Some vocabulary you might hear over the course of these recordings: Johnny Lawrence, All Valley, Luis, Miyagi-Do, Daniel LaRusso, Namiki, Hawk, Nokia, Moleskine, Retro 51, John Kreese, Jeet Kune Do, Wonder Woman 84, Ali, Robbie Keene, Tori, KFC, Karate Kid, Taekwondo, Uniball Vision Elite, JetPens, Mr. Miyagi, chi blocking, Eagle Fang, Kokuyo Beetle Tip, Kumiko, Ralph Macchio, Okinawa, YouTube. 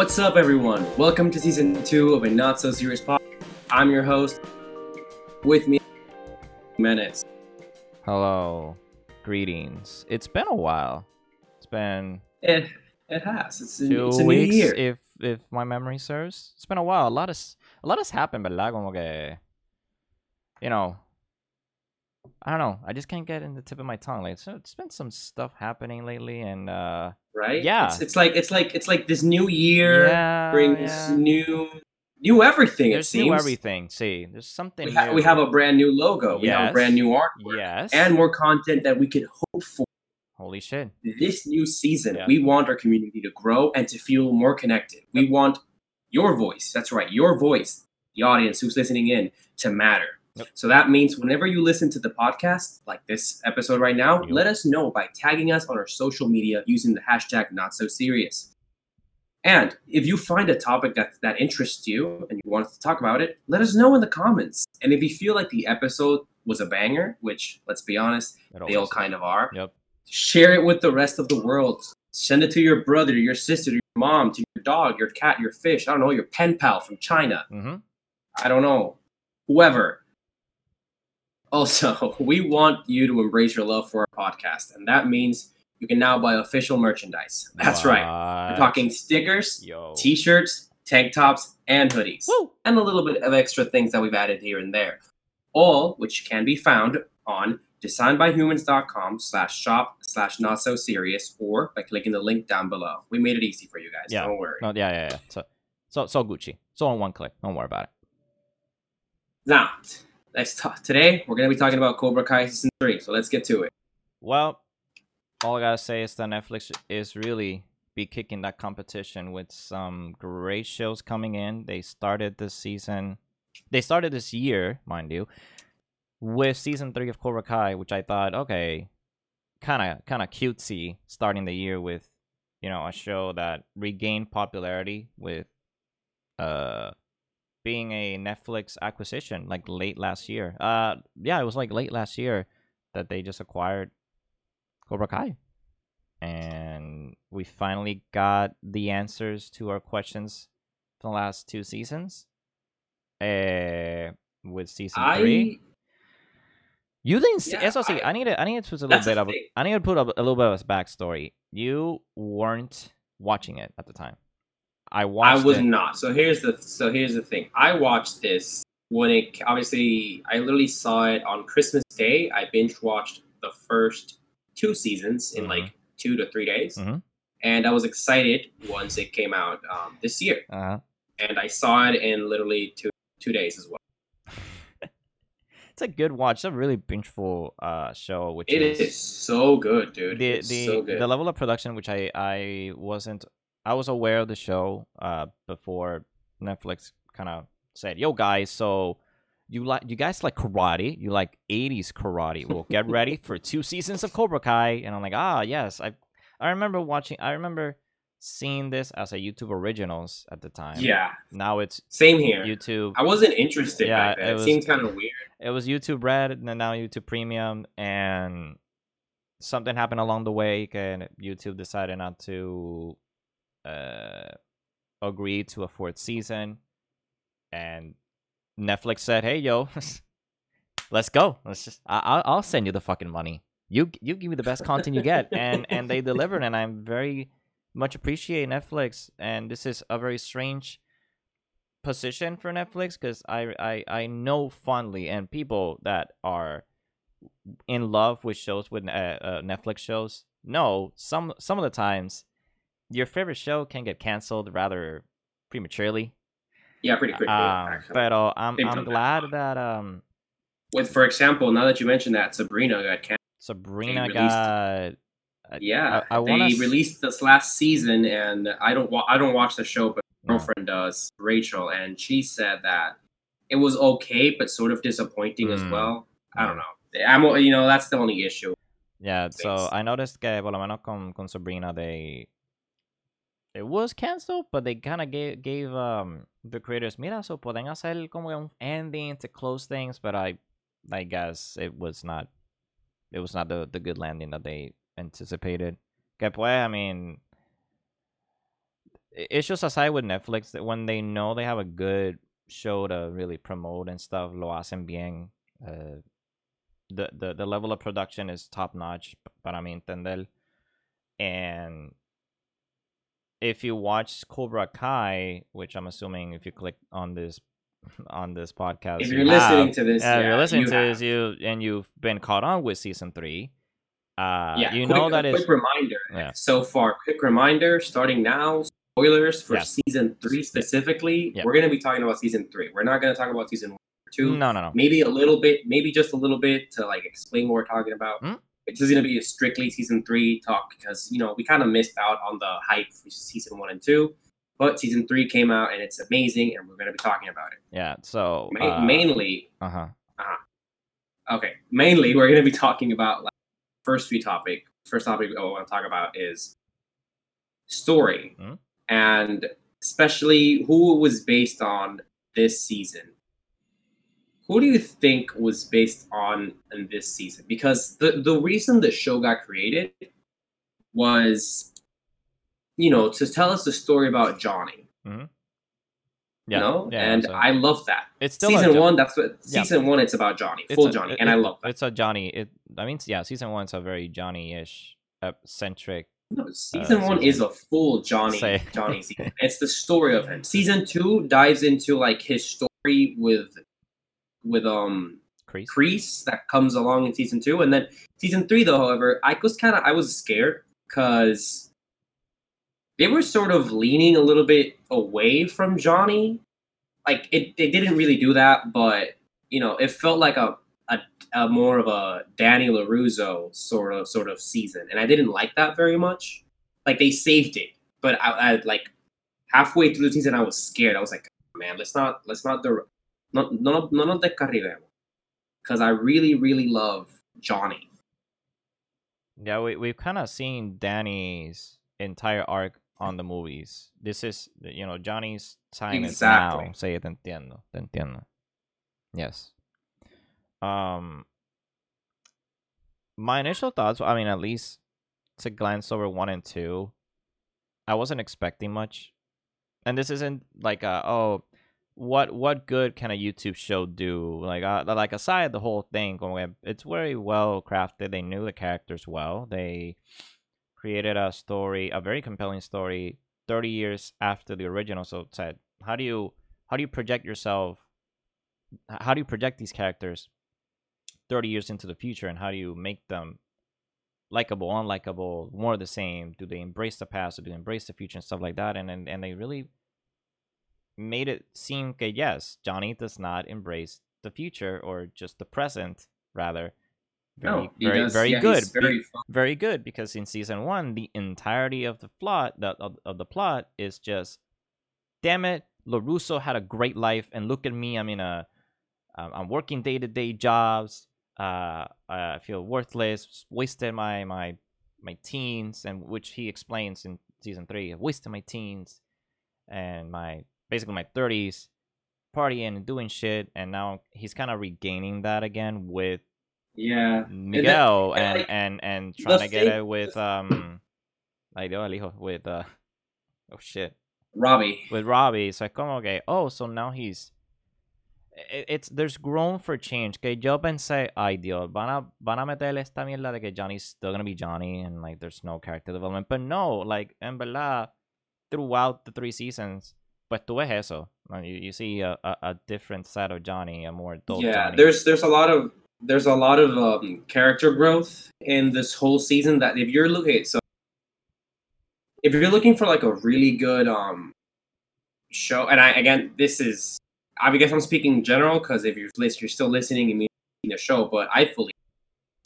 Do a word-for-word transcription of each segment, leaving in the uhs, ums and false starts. What's up, everyone? Welcome to season two of a not so serious podcast. I'm your host. With me, Menace. Hello, greetings. It's been a while. It's been it it has. It's, two it's a weeks, new year. If if my memory serves, it's been a while. A lot has a lot has happened, but la como que, you know, I don't know. I just can't get in the tip of my tongue. Like, so it's been some stuff happening lately, and uh, right, yeah, it's, it's like it's like it's like this new year yeah, brings yeah. new new everything. There's it seems new everything. See, there's something. We, ha- new. we have a brand new logo. Yes. We have a brand new artwork. Yes, and more content that we could hope for. Holy shit! This new season, yeah. we want our community to grow and to feel more connected. We yep. want your voice. That's right, your voice, the audience who's listening in, to matter. Yep. So that means whenever you listen to the podcast, like this episode right now, yep. let us know by tagging us on our social media using the hashtag not so serious. And if you find a topic that, that interests you and you want us to talk about it, let us know in the comments. And if you feel like the episode was a banger, which, let's be honest, they all kind of are, yep. share it with the rest of the world. Send it to your brother, your sister, your mom, to your dog, your cat, your fish, I don't know, your pen pal from China. Mm-hmm. I don't know, whoever. Also, we want you to embrace your love for our podcast, and that means you can now buy official merchandise. That's what? right. We're talking stickers, Yo. t-shirts, tank tops, and hoodies, Woo. and a little bit of extra things that we've added here and there, all which can be found on designbyhumans.com slash shop slash not so serious, or by clicking the link down below. We made it easy for you guys. Yeah. Don't worry. No, yeah, yeah, yeah. So, so, so Gucci. It's all in one click. Don't worry about it. Now... Let's talk. Today, we're going to be talking about Cobra Kai Season three, so let's get to it. Well, all I got to say is that Netflix is really be kicking that competition with some great shows coming in. They started this season, they started this year, mind you, with Season three of Cobra Kai, which I thought, okay, kind of kind of cutesy starting the year with, you know, a show that regained popularity with... uh. being a Netflix acquisition, like late last year. Uh, yeah, it was like late last year that they just acquired Cobra Kai. And we finally got the answers to our questions from the last two seasons. Uh, with season I... three. You didn't see, yeah, see I, I need to I need to put a little bit of I need to put a, a little bit of a backstory. You weren't watching it at the time. I watched. I was it. not. So here's the. So here's the thing. I watched this when it obviously. I literally saw it on Christmas Day. I binge watched the first two seasons in mm-hmm. like two to three days, mm-hmm. and I was excited once it came out um, this year. Uh-huh. And I saw it in literally two two days as well. It's a good watch. It's a really bingeful uh, show. Which it is, is so good, dude. The, it's the, so good. The level of production, which I I wasn't. I was aware of the show uh, before Netflix kind of said, "Yo, guys, so you like you guys like karate? You like eighties karate? Well, get ready for two seasons of Cobra Kai." And I'm like, "Ah, yes, I I remember watching. I remember seeing this as a YouTube Originals at the time. Yeah. Now it's same here. YouTube. I wasn't interested. Yeah, it, was, it seemed kind of weird. It was YouTube Red, and then now YouTube Premium, and something happened along the way, and YouTube decided not to." Uh, agreed to a fourth season, and Netflix said, "Hey, yo, let's go. Let's just I- I'll send you the fucking money. You you give me the best content you get," and and they delivered. And I'm very much appreciate Netflix. And this is a very strange position for Netflix because I, I I know fondly and people that are in love with shows with uh, uh, Netflix shows know some some of the times. Your favorite show can get canceled rather prematurely. Yeah, pretty quickly. Um, but uh, I'm Same I'm glad back. that um. With for example, now that you mentioned that, Sabrina got canceled. Sabrina they got. Released, yeah, I, I they wanna... released this last season, and I don't wa- I don't watch the show, but my girlfriend no. does, Rachel, and she said that it was okay, but sort of disappointing mm. as well. I don't know. I'm you know that's the only issue. Yeah, Thanks. so I noticed que por lo menos con con Sabrina they. It was canceled, but they kind of gave, gave um, the creators, mira, so pueden hacer como un ending to close things, but I I guess it was not it was not the, the good landing that they anticipated. Que pues, I mean, issues aside with Netflix, that when they know they have a good show to really promote and stuff, lo hacen bien. Uh, the, the, the level of production is top-notch, para mi entender. And if you watch Cobra Kai, which I'm assuming if you click on this on this podcast, if you're you listening have, to this, yeah, if you're listening you to have. this, you and you've been caught on with season three. Uh, yeah, you quick, know that is quick reminder. Yeah. So far, quick reminder. Starting now, spoilers for yes. season three specifically. Yeah. We're gonna be talking about season three. We're not gonna talk about season one or two. No, no, no. Maybe a little bit. Maybe just a little bit to like explain what we're talking about. Hmm? This is going to be a strictly season three talk because, you know, we kind of missed out on the hype for season one and two, but season three came out and it's amazing and we're going to be talking about it. Yeah. So Ma- uh, mainly, uh-huh. uh-huh. Okay. Mainly we're going to be talking about like first few topic. First topic I want to talk about is story mm-hmm. and especially who it was based on this season. Who do you think was based on in this season? Because the, the reason the show got created was, you know, to tell us the story about Johnny. Mm-hmm. Yeah, you know? yeah, and so. I love that. It's still season one. That's what yeah. season one. It's about Johnny, it's full a, Johnny, it, and I love that. It's a Johnny. It. I mean, yeah, season one's a very Johnny-ish centric. No, season uh, one season. is a full Johnny. Johnny season. It's the story of him. Season two dives into like his story with. with um Kreese. Kreese that comes along in season two, and then season three though, however, I was kind of I was scared because they were sort of leaning a little bit away from Johnny. Like it, they didn't really do that, but you know, it felt like a a, a more of a Danny LaRusso sort of sort of season, and I didn't like that very much. Like they saved it, but I, I like halfway through the season I was scared. I was like, man, let's not let's not the No, no, no, no, because I really, really love Johnny. Yeah, we we've kind of seen Danny's entire arc on the movies. This is, you know, Johnny's time exactly. is now. Sí, te entiendo, te entiendo. Yes. Um, my initial thoughts. I mean, at least to glance over one and two, I wasn't expecting much, and this isn't like a oh. What what good can a YouTube show do? Like uh, like aside the whole thing, it's very well crafted. They knew the characters well. They created a story, a very compelling story, thirty years after the original. So it said, how do you how do you project yourself? How do you project these characters thirty years into the future, and how do you make them likable, unlikable, more of the same? Do they embrace the past, or do they embrace the future and stuff like that? And and, and they really made it seem that yes, Johnny does not embrace the future or just the present, rather. Very, no, he very, does. very yeah, good, very, very good. Because in season one, the entirety of the plot, the, of, of the plot, is just, damn it, LaRusso had a great life, and look at me, I'm in a, I'm working day to day jobs. Uh, I feel worthless, wasted my my my teens, and which he explains in season three, I wasted my teens, and my basically my thirties, partying and doing shit, and now he's kind of regaining that again with yeah Miguel and and, and, and trying to get it with um like with uh oh shit Robbie with Robbie. So I come okay oh so now he's it, it's there's grown for change. Que yo pensé, ay Dios, van a van a meterle esta mierda de que Johnny's still gonna be Johnny and like there's no character development, but no, like en verdad throughout the three seasons. But tú ves eso. You, you see a, a, a different side of Johnny, a more adult yeah, Johnny. Yeah, there's there's a lot of there's a lot of um, character growth in this whole season. That if you're looking so if you're looking for like a really good um show, and I again this is I guess I'm speaking general because if you're you're still listening and the show, but I fully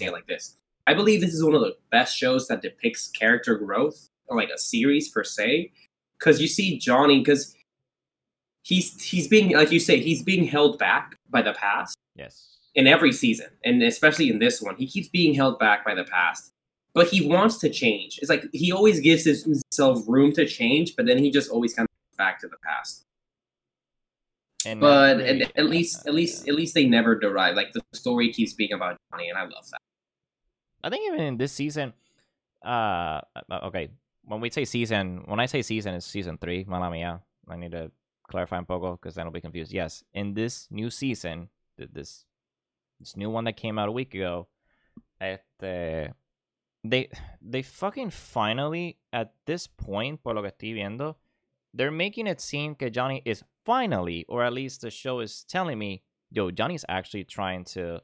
say it like this. I believe this is one of the best shows that depicts character growth, like a series per se, because you see Johnny because. He's he's being, like you say, he's being held back by the past. Yes. In every season, and especially in this one, he keeps being held back by the past. But he wants to change. It's like he always gives himself room to change, but then he just always kind of goes back to the past. And but really, at, at least, at least, yeah. at least they never derive. Like the story keeps being about Johnny, and I love that. I think even in this season, uh, okay, when we say season, when I say season, it's season three. Mala mia. I need to clarify un poco because then I'll be confused. Yes, in this new season, this this new one that came out a week ago, at the, they they fucking finally at this point, por lo que estoy viendo, they're making it seem que Johnny is finally, or at least the show is telling me, yo, Johnny's actually trying to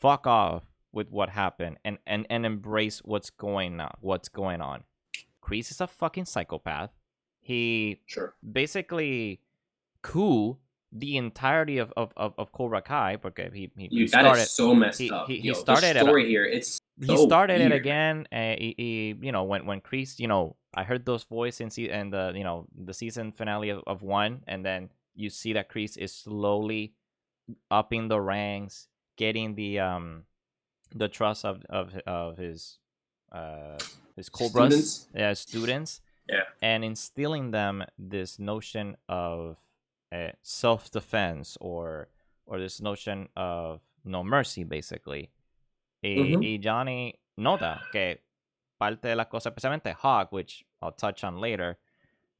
fuck off with what happened and and and embrace what's going on. What's going on? Kreese is a fucking psychopath. He sure. basically coup the entirety of, of, of, of Cobra Kai because he he, Dude, he started that is so messed he, up. He, he Yo, started the story it, here. It's so he started weird. it again. Uh, he, he, you know, when when Kreese, you know, I heard those voices in se- and the you know the season finale of, of one, and then you see that Kreese is slowly upping the ranks, getting the um the trust of of of his uh his Cobras, students. yeah, students. Yeah. And instilling them this notion of uh, self-defense or or this notion of no mercy, basically. Y, mm-hmm. y Johnny nota que parte de las cosas, especialmente Hawk, which I'll touch on later,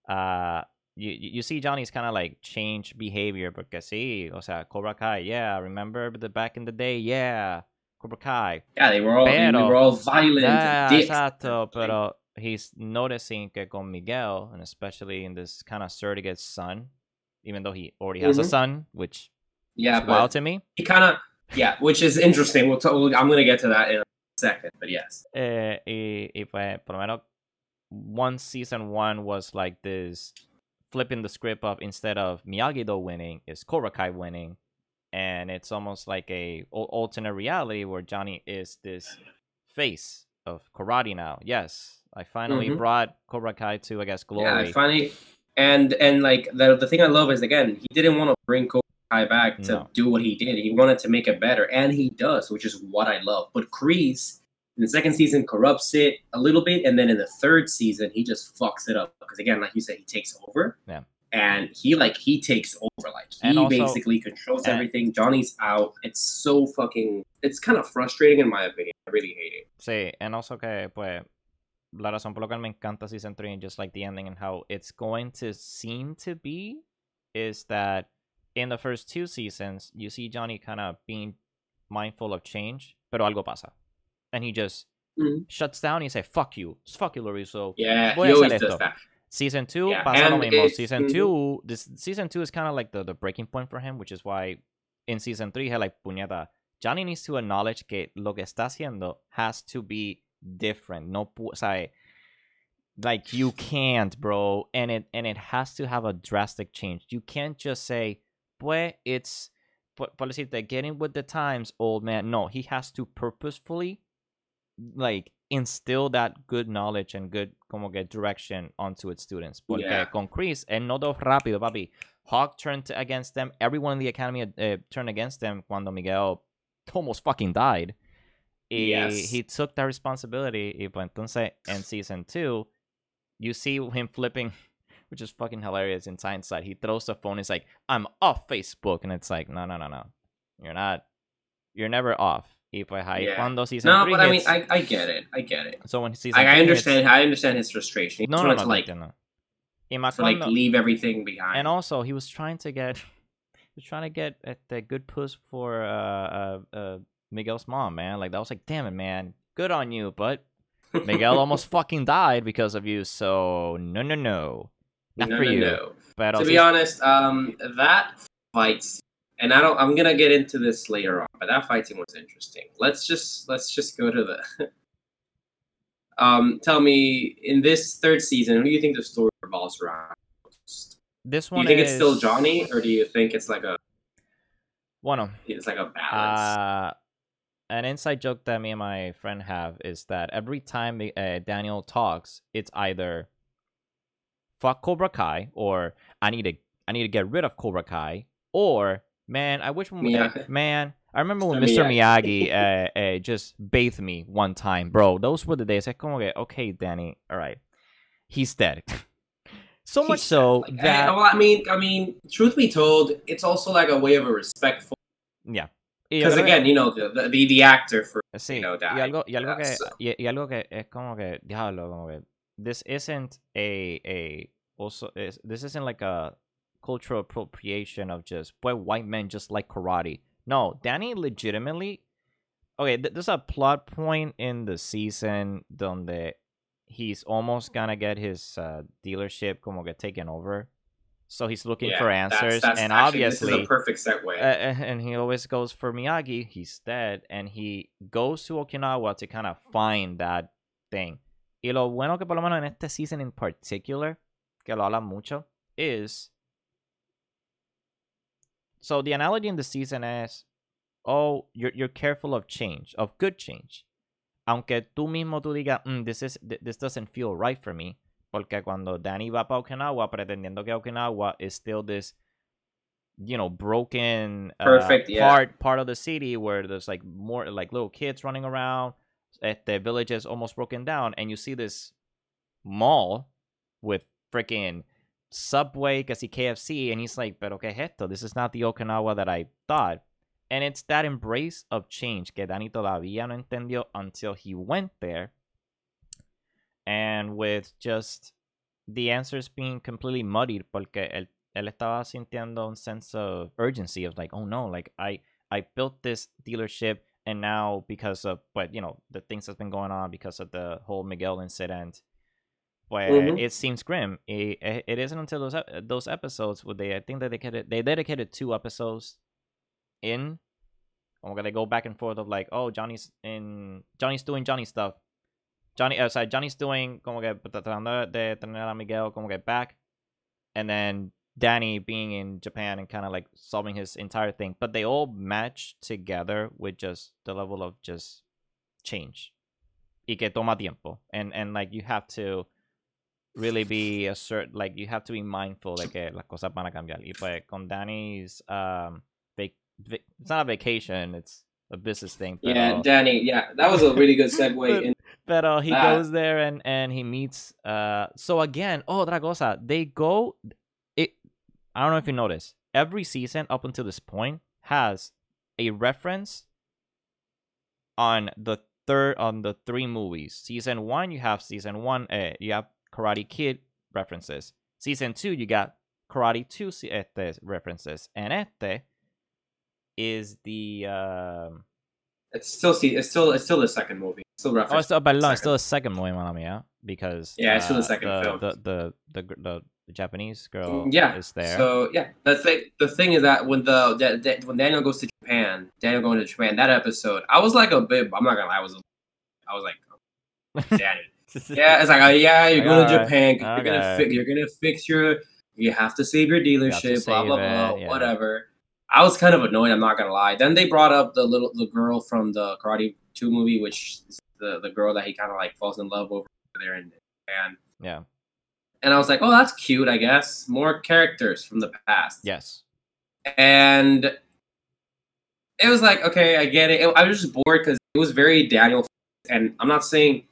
uh, you you see Johnny's kind of like change behavior, because sí, o sea, Cobra Kai, yeah, remember the back in the day, yeah, Cobra Kai. Yeah, they were all, pero, they were all violent yeah, dicks. Exacto, pero... He's noticing que con Miguel, and especially in this kind of surrogate son, even though he already has mm-hmm. a son, which yeah, is wild to me. He kind of, yeah, which is interesting. We'll, t- we'll I'm going to get to that in a second, but yes. Eh, y, y pues, por lo menos, one season one was like this flipping the script of, instead of Miyagi-Do winning, is Cobra Kai winning. And it's almost like a alternate reality where Johnny is this face of karate now. Yes. I finally mm-hmm. brought Cobra Kai to, I guess, glory. Yeah, I finally, and and like the the thing I love is, again, he didn't want to bring Cobra Kai back to no. do what he did. He wanted to make it better, and he does, which is what I love. But Kreese in the second season corrupts it a little bit, and then in the third season he just fucks it up because, again, like you said, he takes over. Yeah. And he like he takes over, like he also, basically controls and, everything. Johnny's out. It's so fucking. It's kind of frustrating, in my opinion. I really hate it. Sí, and also que pues. La razón por lo que me encanta season three and just like the ending and how it's going to seem to be is that in the first two seasons, you see Johnny kind of being mindful of change, pero algo pasa. And he just mm-hmm. shuts down and he says, fuck you. Fuck you, LaRusso. Yeah, Voy he always esto. does that. Season two, yeah. pasa lo mismo. Season mm-hmm. two, this season two is kind of like the, the breaking point for him, which is why in season three, he like, puñeta, Johnny needs to acknowledge que lo que está haciendo has to be different. No, o sea, like you can't, bro, and it and it has to have a drastic change. You can't just say, "Pues, it's por decirte, getting with the times, old man." No, he has to purposefully, like, instill that good knowledge and good como que direction onto its students. Porque yeah. con Kreese, el no dos rápido, papi. Hawk turned against them. Everyone in the academy uh, turned against them cuando Miguel almost fucking died. Yes. He, he took that responsibility. Y pues entonces, in season two, you see him flipping, which is fucking hilarious in hindsight. He throws the phone. He's like, I'm off Facebook. And it's like, no, no, no, no. You're not. You're never off. Y pues ahí yeah. cuando season no, three No, but hits, I mean, I, I get it. I get it. So when season I, three I understand. Hits, I understand his frustration. He no, no, no, to no, like, no. To like leave everything behind. And also, he was trying to get, he was trying to get at the good push for, uh, uh, uh Miguel's mom, man. Like, that was like, damn it, man. Good on you, but Miguel almost fucking died because of you. So no, no, no, not no, for no, you. No. But to also- be honest, um, that fight, and I don't. I'm gonna get into this later on, but that fight scene was interesting. Let's just let's just go to the. um, tell me, in this third season, who do you think the story revolves around? This one. Do you think is... it's still Johnny, or do you think it's like a? One of. It's like a balance. Uh... An inside joke that me and my friend have is that every time uh, Daniel talks, it's either fuck Cobra Kai or I need to I need to get rid of Cobra Kai or man I wish when we, uh, man I remember when Mister Miyagi, Miyagi uh, uh, just bathed me one time, bro. Those were the days. I come okay, okay, Danny, all right, he's dead. So he's much dead. so like, that I, well, I mean I mean truth be told, it's also like a way of a respectful yeah. Because again, you know, the the, the actor for, sí, you know, that. Y algo, y algo, yeah, que, so. y, y algo que es como que, diablo, como que this isn't a a also this isn't like a cultural appropriation of just, boy, white men just like karate. No, Danny legitimately. Okay, th- there's a plot point in the season donde he's almost gonna get his uh, dealership como que taken over. So he's looking yeah, for answers, that's, that's and actually, obviously, this is a perfect segue. Uh, and he always goes for Miyagi. He's dead, and he goes to Okinawa to kind of find that thing. Y lo bueno que por lo menos en esta season in particular, que lo hablan mucho, is so the analogy in the season is, oh, you're you're careful of change, of good change. Aunque tú mismo tú digas, mm, this is th- this doesn't feel right for me. Porque cuando Danny va para Okinawa, pretendiendo que Okinawa is still this, you know, broken uh, Perfect, yeah. part part of the city where there's like more like little kids running around, the village is almost broken down, and you see this mall with freaking Subway, casi K F C, and he's like, pero que es esto? This is not the Okinawa that I thought. And it's that embrace of change que Danny todavía no entendió until he went there. And with just the answers being completely muddied, porque él, él estaba sintiendo un sense of urgency of like, oh no, like I I built this dealership, and now because of, but you know, the things that's been going on because of the whole Miguel incident, but mm-hmm. it seems grim. It, it isn't until those those episodes where they I think that they dedicated, they dedicated two episodes in, and they go back and forth of like, oh, Johnny's in Johnny's doing Johnny stuff. Johnny, uh, sorry, Johnny's doing como que tratando de tener a Miguel como que back, and then Danny being in Japan and kind of like solving his entire thing. But they all match together with just the level of just change. Y que toma tiempo, and and like you have to really be a certain, like you have to be mindful de que las cosas van a cambiar. Y pues con Danny's um, vac- vac- it's not a vacation, it's a business thing. Pero... Yeah, Danny. Yeah, that was a really good segue. in- But uh, he ah. goes there and, and he meets. Uh, so again, oh, otra cosa. They go. It. I don't know if you notice. Every season up until this point has a reference on the third on the three movies. Season one, you have season one. Uh, you have Karate Kid references. Season two, you got Karate Two este references. And este is the. Uh, It's still see. It's still. It's still the second movie. It's still referenced. Oh, it's still, but no, it's still the second movie, mama mia, because yeah, it's uh, still the second the, film. The the, the the the the Japanese girl. Yeah. Is there. So yeah, the thing. The thing is that when the, the, the when Daniel goes to Japan, Daniel going to Japan. That episode, I was like a bit. I'm not gonna lie. I was. I was like, oh, Danny. yeah, it's like oh, yeah, you're going to Japan. You're okay. gonna fix. You're gonna fix your. You have to save your dealership. Save blah blah it, blah. Yeah. Whatever. I was kind of annoyed, I'm not gonna lie. Then they brought up the little the girl from the Karate two movie, which is the, the girl that he kind of like falls in love over there in Japan. Yeah. And I was like, oh, that's cute, I guess. More characters from the past. Yes. And it was like, okay, I get it. I was just bored because it was very Daniel. And I'm not saying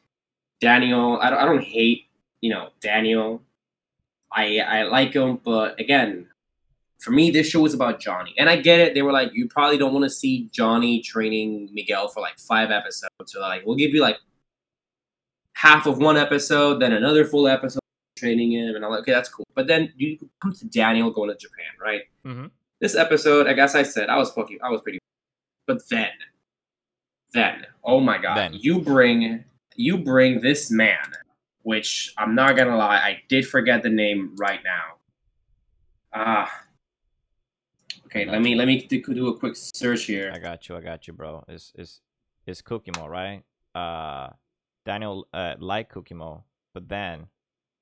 Daniel. I don't, I don't hate, you know, Daniel. I I like him, but again. For me, this show was about Johnny. And I get it. They were like, you probably don't want to see Johnny training Miguel for like five episodes. So like, we'll give you like half of one episode, then another full episode training him. And I'm like, okay, that's cool. But then you come to Daniel going to Japan, right? Mm-hmm. This episode, I guess I said, I was fucking, I was pretty. But then, then, oh my God, then. you bring, you bring this man, which I'm not going to lie. I did forget the name right now. Ah. Uh, Okay, let me let me do a quick search here. I got you, I got you, bro. It's it's it's Kukimo, right? Uh, Daniel uh, liked Kukimo, but then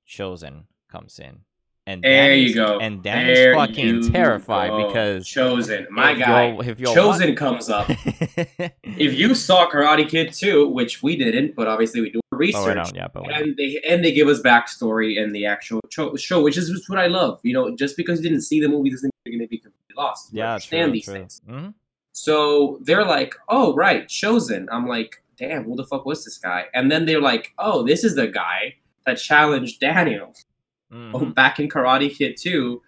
Chozen comes in, and there Danny's, you go. And Danny's fucking terrified go. because Chozen, my guy, if you're Chozen comes up. If you saw Karate Kid two, which we didn't, but obviously we do research, oh, right yeah, but and right. they and they give us backstory in the actual cho- show, which is what I love. You know, just because you didn't see the movie doesn't mean you're gonna be lost. Yeah, understand true, these true. things. Mm-hmm. So they're like, oh, right, Chozen. I'm like, damn, who the fuck was this guy? And then they're like, oh, this is the guy that challenged Daniel mm-hmm. oh, back in Karate Kid two,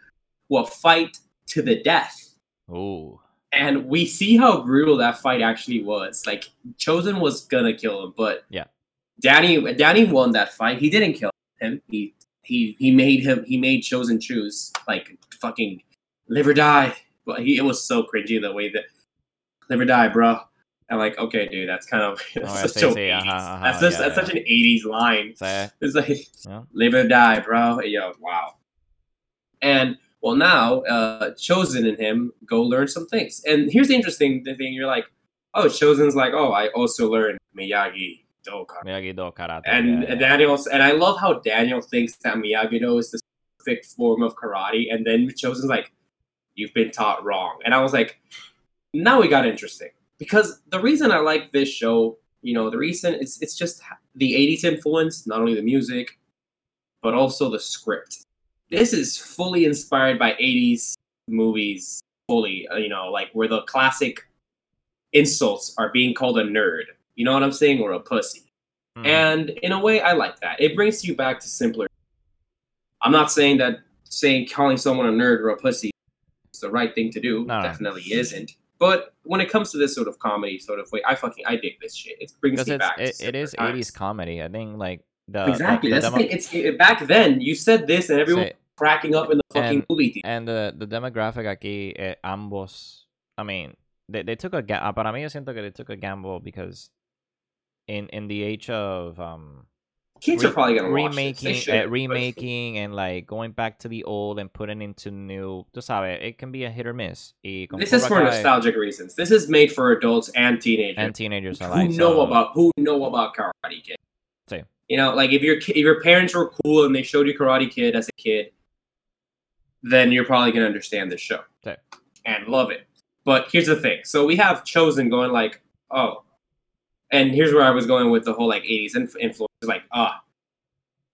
will fight to the death. Oh. And we see how brutal that fight actually was. Like, Chozen was gonna kill him, but yeah, Danny Danny won that fight. He didn't kill him. him. He he he made him. He made Chozen choose like fucking live or die. But he it was so cringy the way that live or die, bro. I'm like, okay, dude, that's kind of that's oh, such, a, uh-huh, uh-huh. That's just, yeah, that's yeah. such an eighties line. So, it's like yeah. live or die, bro. Yo, wow. And well, now uh, Chozen and him go learn some things. And here's the interesting thing: you're like, oh, Chozen's like, oh, I also learned Miyagi-Do karate. Miyagi-Do karate. And yeah, Daniel, yeah. and I love how Daniel thinks that Miyagi-Do is the perfect form of karate, and then Chozen's like, you've been taught wrong. And I was like, now we got interesting. Because the reason I like this show, you know, the reason it's it's just the eighties influence, not only the music, but also the script. This is fully inspired by eighties movies, fully, you know, like where the classic insults are being called a nerd, you know what I'm saying, or a pussy. Mm. And in a way, I like that. It brings you back to simpler. I'm not saying that saying calling someone a nerd or a pussy is the right thing to do. No. It definitely isn't. But when it comes to this sort of comedy sort of way, I fucking, I dig this shit. It brings me back. It, it is times. eighties comedy. I think like the exactly. The, the That's demo- the thing. It's back then. You said this, and everyone sí. was cracking up in the fucking and, movie theater. And the the demographic aquí, eh, ambos. I mean, they they took a gamble. Para mí, yo siento que they took a gamble because in in the age of um, kids re- are probably gonna remaking, watch this. Uh, remaking, and like going back to the old and putting into new. Tu sabes, it can be a hit or miss. Y this Cobra is for Kai, nostalgic reasons. This is made for adults and teenagers and teenagers alike. Who know so. about who know about Karate Kid? Sí. You know, like if your if your parents were cool and they showed you Karate Kid as a kid, then you're probably gonna understand this show sí. and love it. But here's the thing. So we have Chozen going like, oh. And here's where I was going with the whole like eighties inf- influence. Like, ah, oh,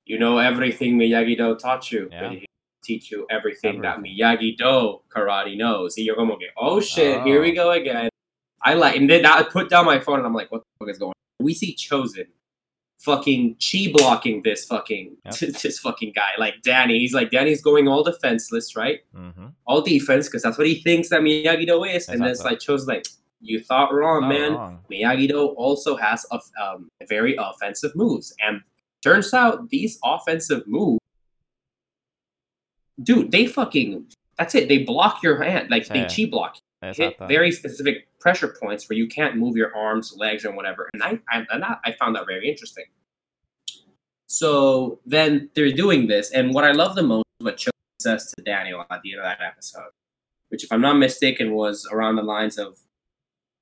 you know everything Miyagi-Do taught you. Yeah. He teach you everything, everything that Miyagi-Do karate knows. And you're going, okay, oh shit, oh. here we go again. I like, and then I put down my phone and I'm like, what the fuck is going on? We see Chozen fucking chi blocking this fucking, yep. this fucking guy. Like Danny, he's like, Danny's going all defenseless, right? Mm-hmm. All defense, because that's what he thinks that Miyagi-Do is. Exactly. And then it's like, Chozen's like, you thought wrong, Not man. Wrong. Miyagi-Do also has a, um, very offensive moves. And turns out these offensive moves, dude, they fucking, that's it. They block your hand. Like, yeah. they chi block. Hit that. Very specific pressure points where you can't move your arms, legs, and whatever. And I, I, and I found that very interesting. So then they're doing this. And what I love the most is what Chozen says to Daniel at the end of that episode, which, if I'm not mistaken, was around the lines of,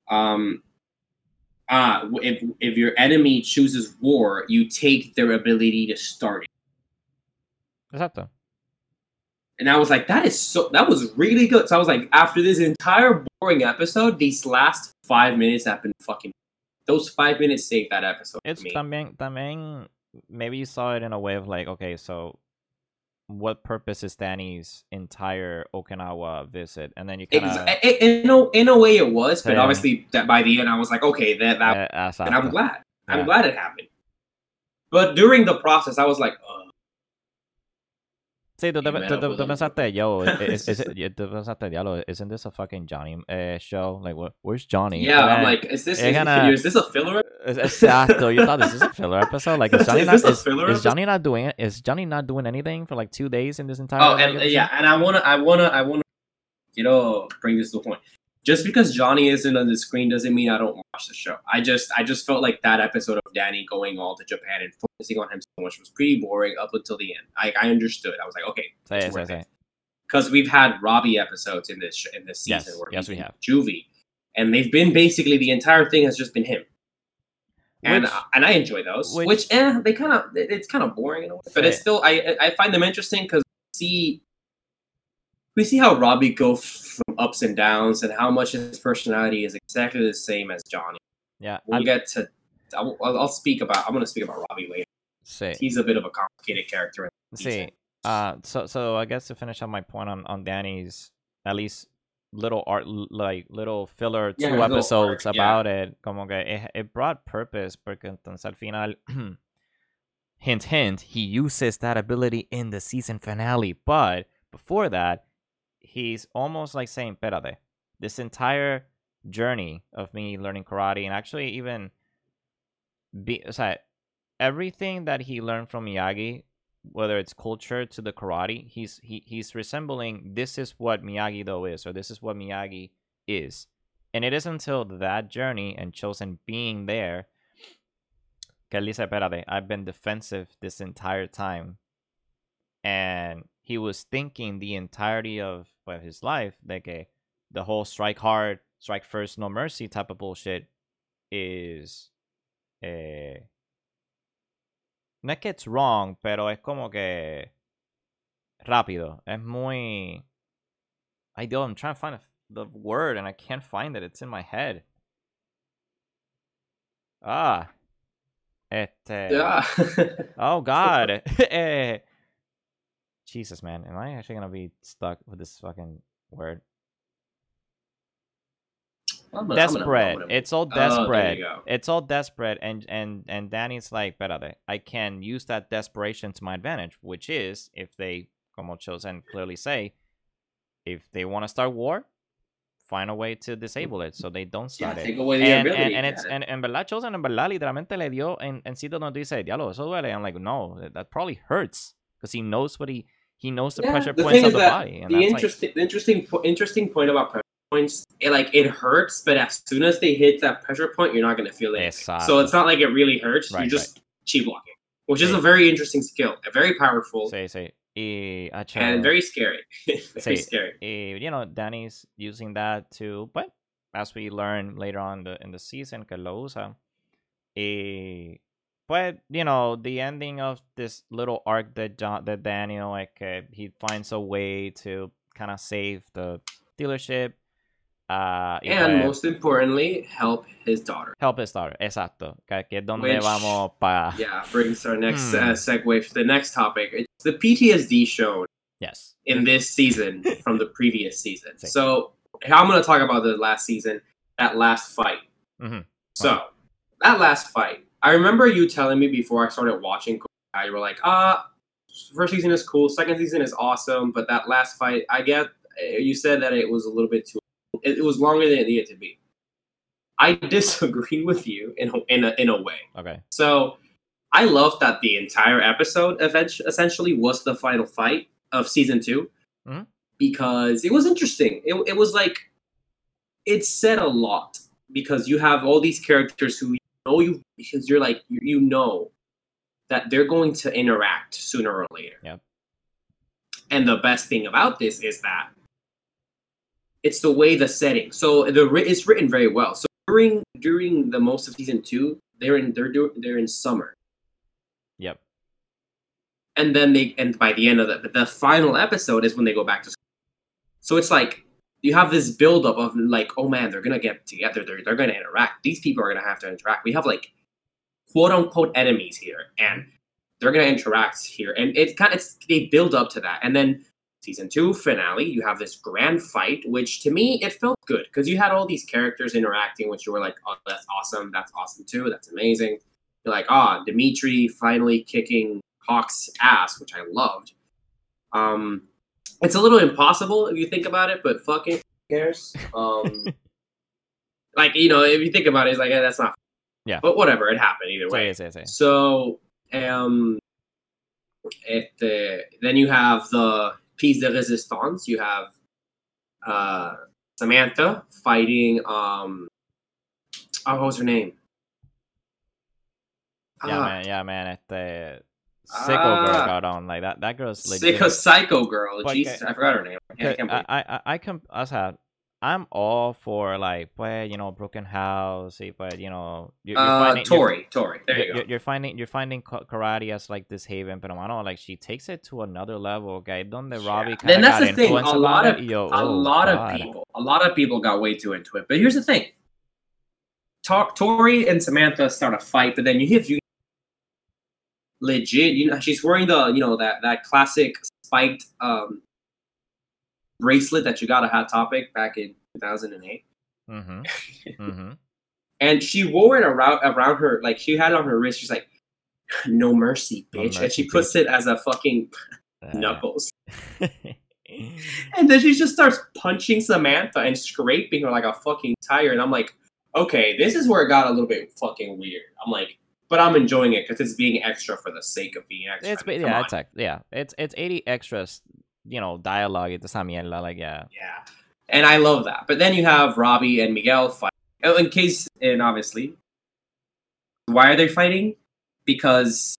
Um, ah, if if your enemy chooses war, you take their ability to start it. Exacto. And I was like, that is so. That was really good. So I was like, after this entire boring episode, these last five minutes have been fucking. Those five minutes saved that episode. It's for me. También, también. Maybe you saw it in a way of like, okay, so what purpose is Danny's entire Okinawa visit? And then you kind of... In a, in a way it was, but obviously that by the end I was like, okay, that, that yeah, and I'm glad. Yeah. I'm glad it happened. But during the process, I was like, oh. Sí, tú pensaste, yo, isn't this a fucking Johnny uh, show? Like, wh- where's Johnny? Yeah, and I'm like, is this, is, gonna, is this a filler? Exacto. You thought, is this a filler episode? Like, is Johnny, is not, is, is Johnny not doing it? Is Johnny not doing anything for like two days in this entire? Oh, and, yeah, and I wanna, I wanna, I wanna, you know, bring this to a point. Just because Johnny isn't on the screen doesn't mean I don't watch the show. I just, I just felt like that episode of Danny going all to Japan and focusing on him so much was pretty boring up until the end. I, I understood. I was like, okay, it's worth it. Because we've had Robbie episodes in this sh- in this season. Yes, where yes, we have Juvie, and they've been basically the entire thing has just been him. Which, and and I enjoy those, which, which eh, they kind of it's kind of boring in a way, but it's still I I find them interesting because see we see how Robbie go from ups and downs and how much his personality is exactly the same as Johnny. Yeah, we'll get to I'll, I'll speak about I'm gonna speak about Robbie later. See, he's a bit of a complicated character. See, uh, so so I guess to finish up my point on on Danny's at least. Little art, like little filler two yeah, episodes art, about yeah. it. Como que it, it brought purpose, porque entonces al final, hint, hint, he uses that ability in the season finale. But before that, he's almost like saying, "Pérate, this entire journey of me learning karate and actually even be, o sea, everything that he learned from Miyagi, whether it's culture to the karate, he's he, he's resembling, this is what Miyagi-Do is, or this is what Miyagi is. And it is until that journey and Chozen being there, que Lisa, espérate, I've been defensive this entire time. And he was thinking the entirety of, well, his life, like a, the whole strike hard, strike first, no mercy type of bullshit is... Eh, no es que it's wrong, pero es como que... Rápido. Es muy... I do, I'm trying to find a, the word and I can't find it. It's in my head. Ah. Este... Yeah. Oh, God. eh, Jesus, man. Am I actually going to be stuck with this fucking word? Gonna, desperate. Gonna, gonna... It's all desperate. Oh, it's all desperate. And, and, and Danny's like, Perate, I can use that desperation to my advantage, which is, if they, como Chozen clearly say, if they want to start war, find a way to disable it so they don't start yeah, it. Take away the and, ability, and, and it's, and en verdad, Chozen en verdad literalmente le dio en, en sitio donde dice, diablo, eso duele. I'm like, no, that, that probably hurts. Because he knows what he he knows the yeah, pressure the points of the body. And the interesting, like... the interesting, interesting point about pressure points, it like it hurts, but as soon as they hit that pressure point, you're not gonna feel it. Exactly. So it's not like it really hurts. Right, you just right. chi blocking, which sí. is a very interesting skill, a very powerful, sí, sí. Y, achá, and very scary. very sí. scary. Y, you know, Danny's using that too, but as we learn later on the, in the season, que lo usa. Y, But, you know, the ending of this little arc that John, that Daniel, like, uh, he finds a way to kind of save the dealership. Uh, and uh, most importantly, help his daughter. Help his daughter, exacto. Que donde Which, vamos pa... Yeah, brings our next uh, segue to the next topic. It's the P T S D shown yes. in this season from the previous season. Sí. So, I'm going to talk about the last season, that last fight. Mm-hmm. So, wow. that last fight. I remember you telling me before I started watching Cobra Kai, you were like, ah, first season is cool, second season is awesome, but that last fight, I get, you said that it was a little bit too, it, it was longer than it needed to be. I disagree with you in, in, a, in a way. Okay. So I love that the entire episode essentially was the final fight of season two mm-hmm. because it was interesting. It, it was like, it said a lot because you have all these characters who know you because you're like you know that they're going to interact sooner or later. Yep. And the best thing about this is that it's the way the setting. So the it's written very well. So during during the most of season two, they're in they're doing they're in summer. Yep. And then they and by the end of the the final episode is when they go back to school. So it's like you have this buildup of like, oh man, they're gonna get together, they're they're gonna interact. These people are gonna have to interact. We have like quote unquote enemies here, and they're gonna interact here. And it kind of it's, they build up to that. And then season two finale, you have this grand fight, which to me it felt good because you had all these characters interacting, which you were like, oh, that's awesome, that's awesome too, that's amazing. You're like, ah, oh, Dimitri finally kicking Hawk's ass, which I loved. Um. It's a little impossible if you think about it, but fuck it, who cares? Um, like, you know, if you think about it, it's like, eh, that's not... Yeah. But whatever, it happened either way. Sí, sí, sí. So, um, este, then you have the piece de resistance. You have uh, Samantha fighting... Um, oh, what was her name? Yeah, ah. man, yeah, man, este... Sicko ah, girl got on like that. That girl's legit. Sicko psycho girl. Porque, Jesus, I forgot her name. I can't I, I, I, I can, o sea, I'm all for like, pues, you know, broken house, but you know, you're, you're uh, finding Tori, you're, Tori. There you're, you go. You're finding, you're finding karate as like this haven, pero mano, like she takes it to another level. Okay, donde Robbie. Yeah. Then that's got the thing. A lot of, yo, a oh, lot God. of people, a lot of people got way too into it. But here's the thing: Talk Tori and Samantha start a fight, but then you hit you. Legit, you know, she's wearing the, you know, that, that classic spiked um, bracelet that you got a hot topic back in two thousand eight. Mm-hmm. Mm-hmm. And she wore it around around her, like she had it on her wrist. She's like, no mercy, bitch. No mercy, and she puts bitch. it as a fucking uh. knuckles. And then she just starts punching Samantha and scraping her like a fucking tire. And I'm like, okay, this is where it got a little bit fucking weird. I'm like, But I'm enjoying it because it's being extra for the sake of being extra. It's, I mean, yeah, it's like, yeah, it's it's eighty extras, you know, dialogue. It's a mierda, like yeah, yeah. And I love that. But then you have Robbie and Miguel fight. In case, and obviously, why are they fighting? Because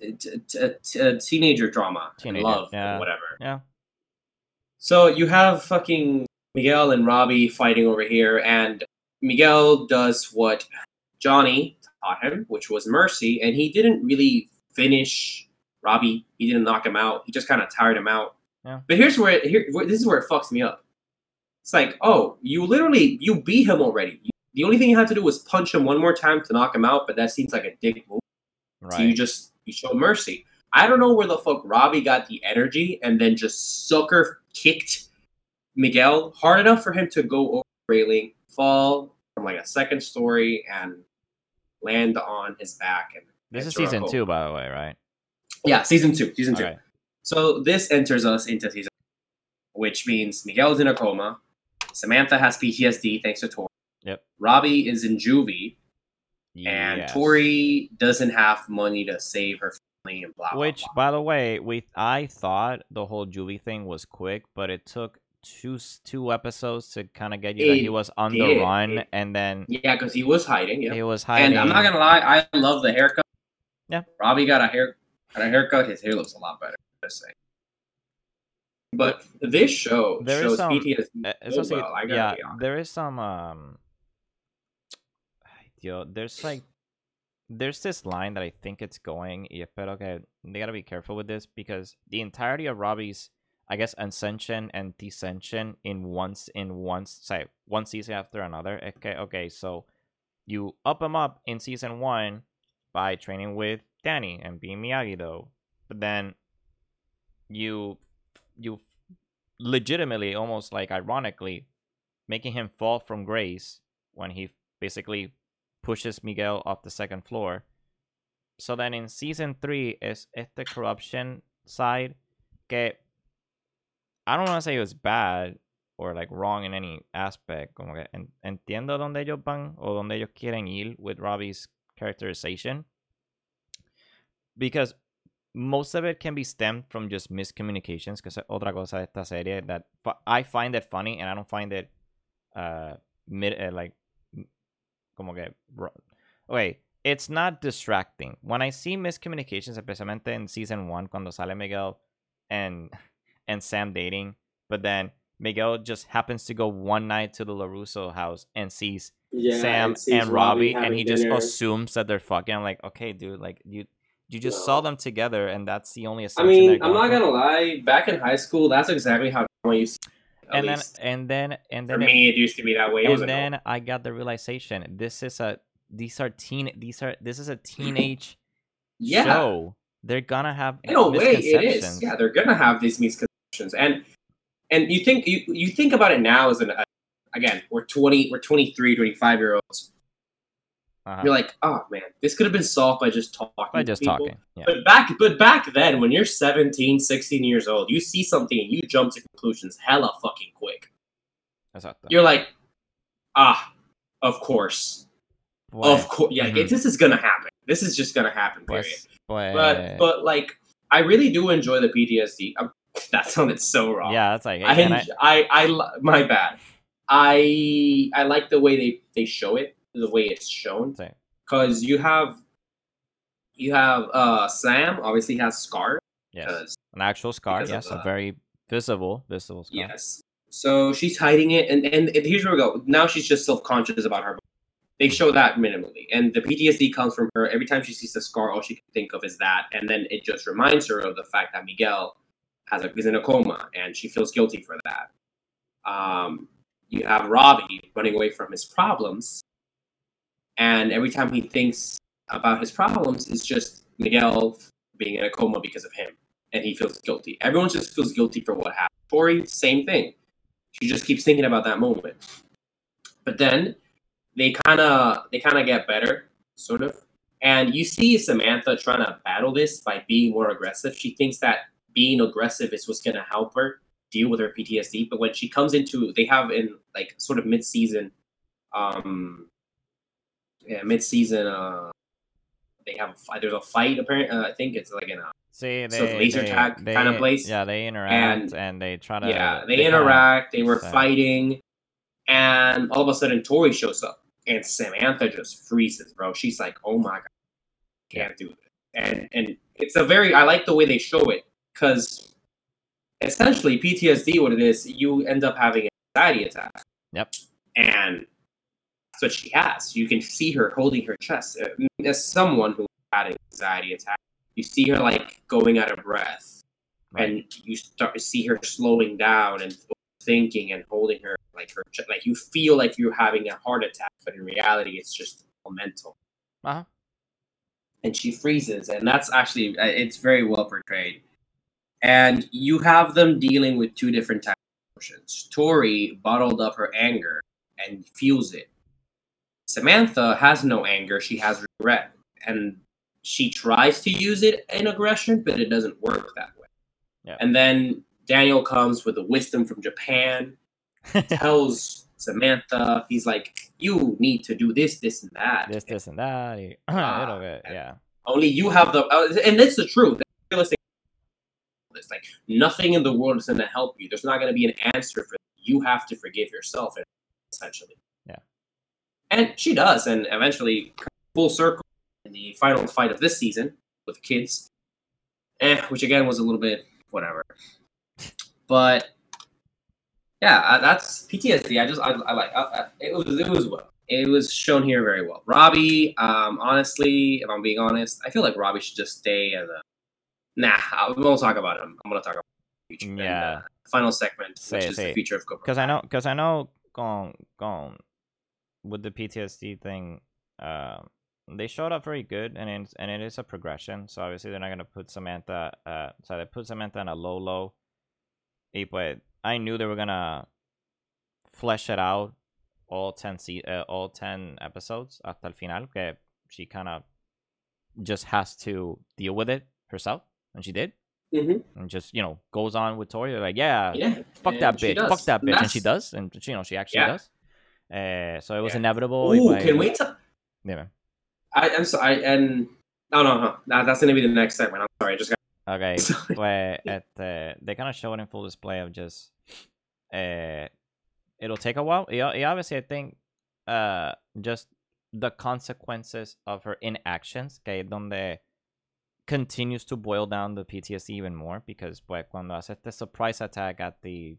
it's a t- t- teenager drama, teenager, and love, yeah. and whatever. Yeah. So you have fucking Miguel and Robbie fighting over here, and Miguel does what Johnny taught him, which was mercy, and he didn't really finish Robbie. He didn't knock him out. He just kind of tired him out. Yeah. But here's where it, here this is where it fucks me up. It's like, oh, you literally you beat him already. You, the only thing you had to do was punch him one more time to knock him out, but that seems like a dick move. Right. So you just you show mercy. I don't know where the fuck Robbie got the energy and then just sucker kicked Miguel hard enough for him to go over the railing, fall from like a second story, and land on his back. And this is season two, by the way, right? Yeah, season two. Season two. Right. So this enters us into season two, which means Miguel's in a coma. Samantha has P T S D thanks to Tori. Yep. Robbie is in juvie. Yes. And Tori doesn't have money to save her family and blah, blah, Which, blah. By the way, we I thought the whole juvie thing was quick, but it took two two episodes to kind of get you it that he was on did. the run it, and then yeah because he was hiding yeah. he was hiding and I'm not gonna lie, I love the haircut. Yeah, Robbie got a hair got a haircut his hair looks a lot better, just saying. But this show there shows some, P T S D so well. I gotta yeah be honest. There is some um yo there's like there's this line that I think it's going yeah, but okay, they gotta be careful with this because the entirety of Robbie's, I guess, ascension and descension in once in one say one season after another. Okay, okay, so you up him up in season one by training with Danny and being Miyagi-Do, but then you you legitimately, almost like ironically, making him fall from grace when he basically pushes Miguel off the second floor. So then in season three is the corruption side. Okay. I don't want to say it was bad or like wrong in any aspect. Como que entiendo donde ellos van o donde ellos quieren ir with Robbie's characterization, because most of it can be stemmed from just miscommunications. Because otra cosa de esta serie that I find it funny and I don't find it uh mid uh, like como que okay. It's not distracting when I see miscommunications, especialmente in season one cuando sale Miguel and. and Sam dating, but then Miguel just happens to go one night to the LaRusso house and sees yeah, Sam and, sees and Robbie, Robbie and he dinner. just assumes that they're fucking. I'm like, okay, dude, like you, you just no. saw them together, and that's the only assumption. I mean, I'm not gonna lie. Back in high school, that's exactly how I used to. And then, and then, and then, for it, me, it used to be that way. And then I got the realization: this is a these are teen these are this is a teenage yeah. show. They're gonna have in a way it is yeah they're gonna have these misconceptions. And and you think you, you think about it now as an uh, again we're twenty we're twenty-three twenty-five year olds. Uh-huh. You're like, oh man, this could have been solved by just talking. By just people. talking. Yeah. But back but back then when you're seventeen, sixteen years old, you see something and you jump to conclusions hella fucking quick. Exactly. You're like, ah, of course. Boy. Of course, yeah. Mm-hmm. It, this is gonna happen. This is just gonna happen. Period. Boy. But but like I really do enjoy the P T S D. I'm, That sounded so wrong. Yeah, that's like I, I, I, I, my bad. I, I like the way they, they show it, the way it's shown, because you have, you have uh Sam obviously has scars. Yes, an actual scar. Yes, a very visible, visible scar. Yes. So she's hiding it, and and here's where we go. Now she's just self conscious about her body. They show that minimally, and the P T S D comes from her. Every time she sees the scar, all she can think of is that, and then it just reminds her of the fact that Miguel. Has a, is in a coma, and she feels guilty for that. Um, you have Robbie running away from his problems, and every time he thinks about his problems, it's just Miguel being in a coma because of him, and he feels guilty. Everyone just feels guilty for what happened. Tori, same thing. She just keeps thinking about that moment. But then they kind of they kind of get better, sort of. And you see Samantha trying to battle this by being more aggressive. She thinks that being aggressive is what's going to help her deal with her P T S D. But when she comes into, they have in like sort of mid-season, um, yeah, mid-season uh, they have a, there's a fight apparently. Uh, I think it's like in a See, they, so laser they, tag they, kind of place. Yeah, they interact and, and they try to. Yeah, they, they interact. They were so. fighting, and all of a sudden Tori shows up, and Samantha just freezes, bro. She's like, "Oh my god, can't do it." And and it's a very I like the way they show it because essentially P T S D, what it is, you end up having an anxiety attack. Yep. And that's what she has. You can see her holding her chest. As someone who had an anxiety attack, you see her like going out of breath, right. and you start to see her slowing down and thinking and holding her like her chest. Like you feel like you're having a heart attack, but in reality, it's just all mental. Uh huh. And she freezes, and that's actually it's very well portrayed. And you have them dealing with two different types of emotions. Tori bottled up her anger and feels it. Samantha has no anger; she has regret, and she tries to use it in aggression, but it doesn't work that way. Yeah. And then Daniel comes with the wisdom from Japan, tells Samantha, he's like, "You need to do this, this, and that. This, this, and that. Uh, a little bit, yeah. Only you have the, uh, and it's the truth. It's like nothing in the world is going to help you. There's not going to be an answer for you. You have to forgive yourself, essentially. Yeah. And she does, and eventually, full circle. In the final fight of this season with the kids, eh, which again was a little bit whatever, but yeah, that's P T S D. I just I, I like I, I, it was it was well it was shown here very well. Robbie, um, honestly, if I'm being honest, I feel like Robbie should just stay as a nah. We won't talk about him. I'm gonna talk about the future. Yeah, and, uh, final segment, say, which is say. the future of Cobra. Because I know, because I know, gone gone with the P T S D thing. Uh, They showed up very good, and it's, and it is a progression. So obviously they're not gonna put Samantha. Uh, so they put Samantha in a low low. But I knew they were gonna flesh it out all ten se- uh, all ten episodes hasta el final. Que she kind of just has to deal with it herself, and she did. Mm-hmm. And just you know goes on with Tori. They're like yeah, yeah, fuck that bitch, does. fuck that bitch, That's... and she does, and you know she actually yeah. does. Uh, so it was yeah. inevitable. Ooh, can I, we? T- yeah, man. I, I'm sorry, and no, no, no, no, that's gonna be the next segment. I'm sorry, I just got okay. Where at the, they kind of show it in full display of just, uh, it'll take a while. It, it obviously, I think, uh, just the consequences of her inactions, okay, donde continues to boil down the P T S D even more because, pues, cuando hace the surprise attack at the,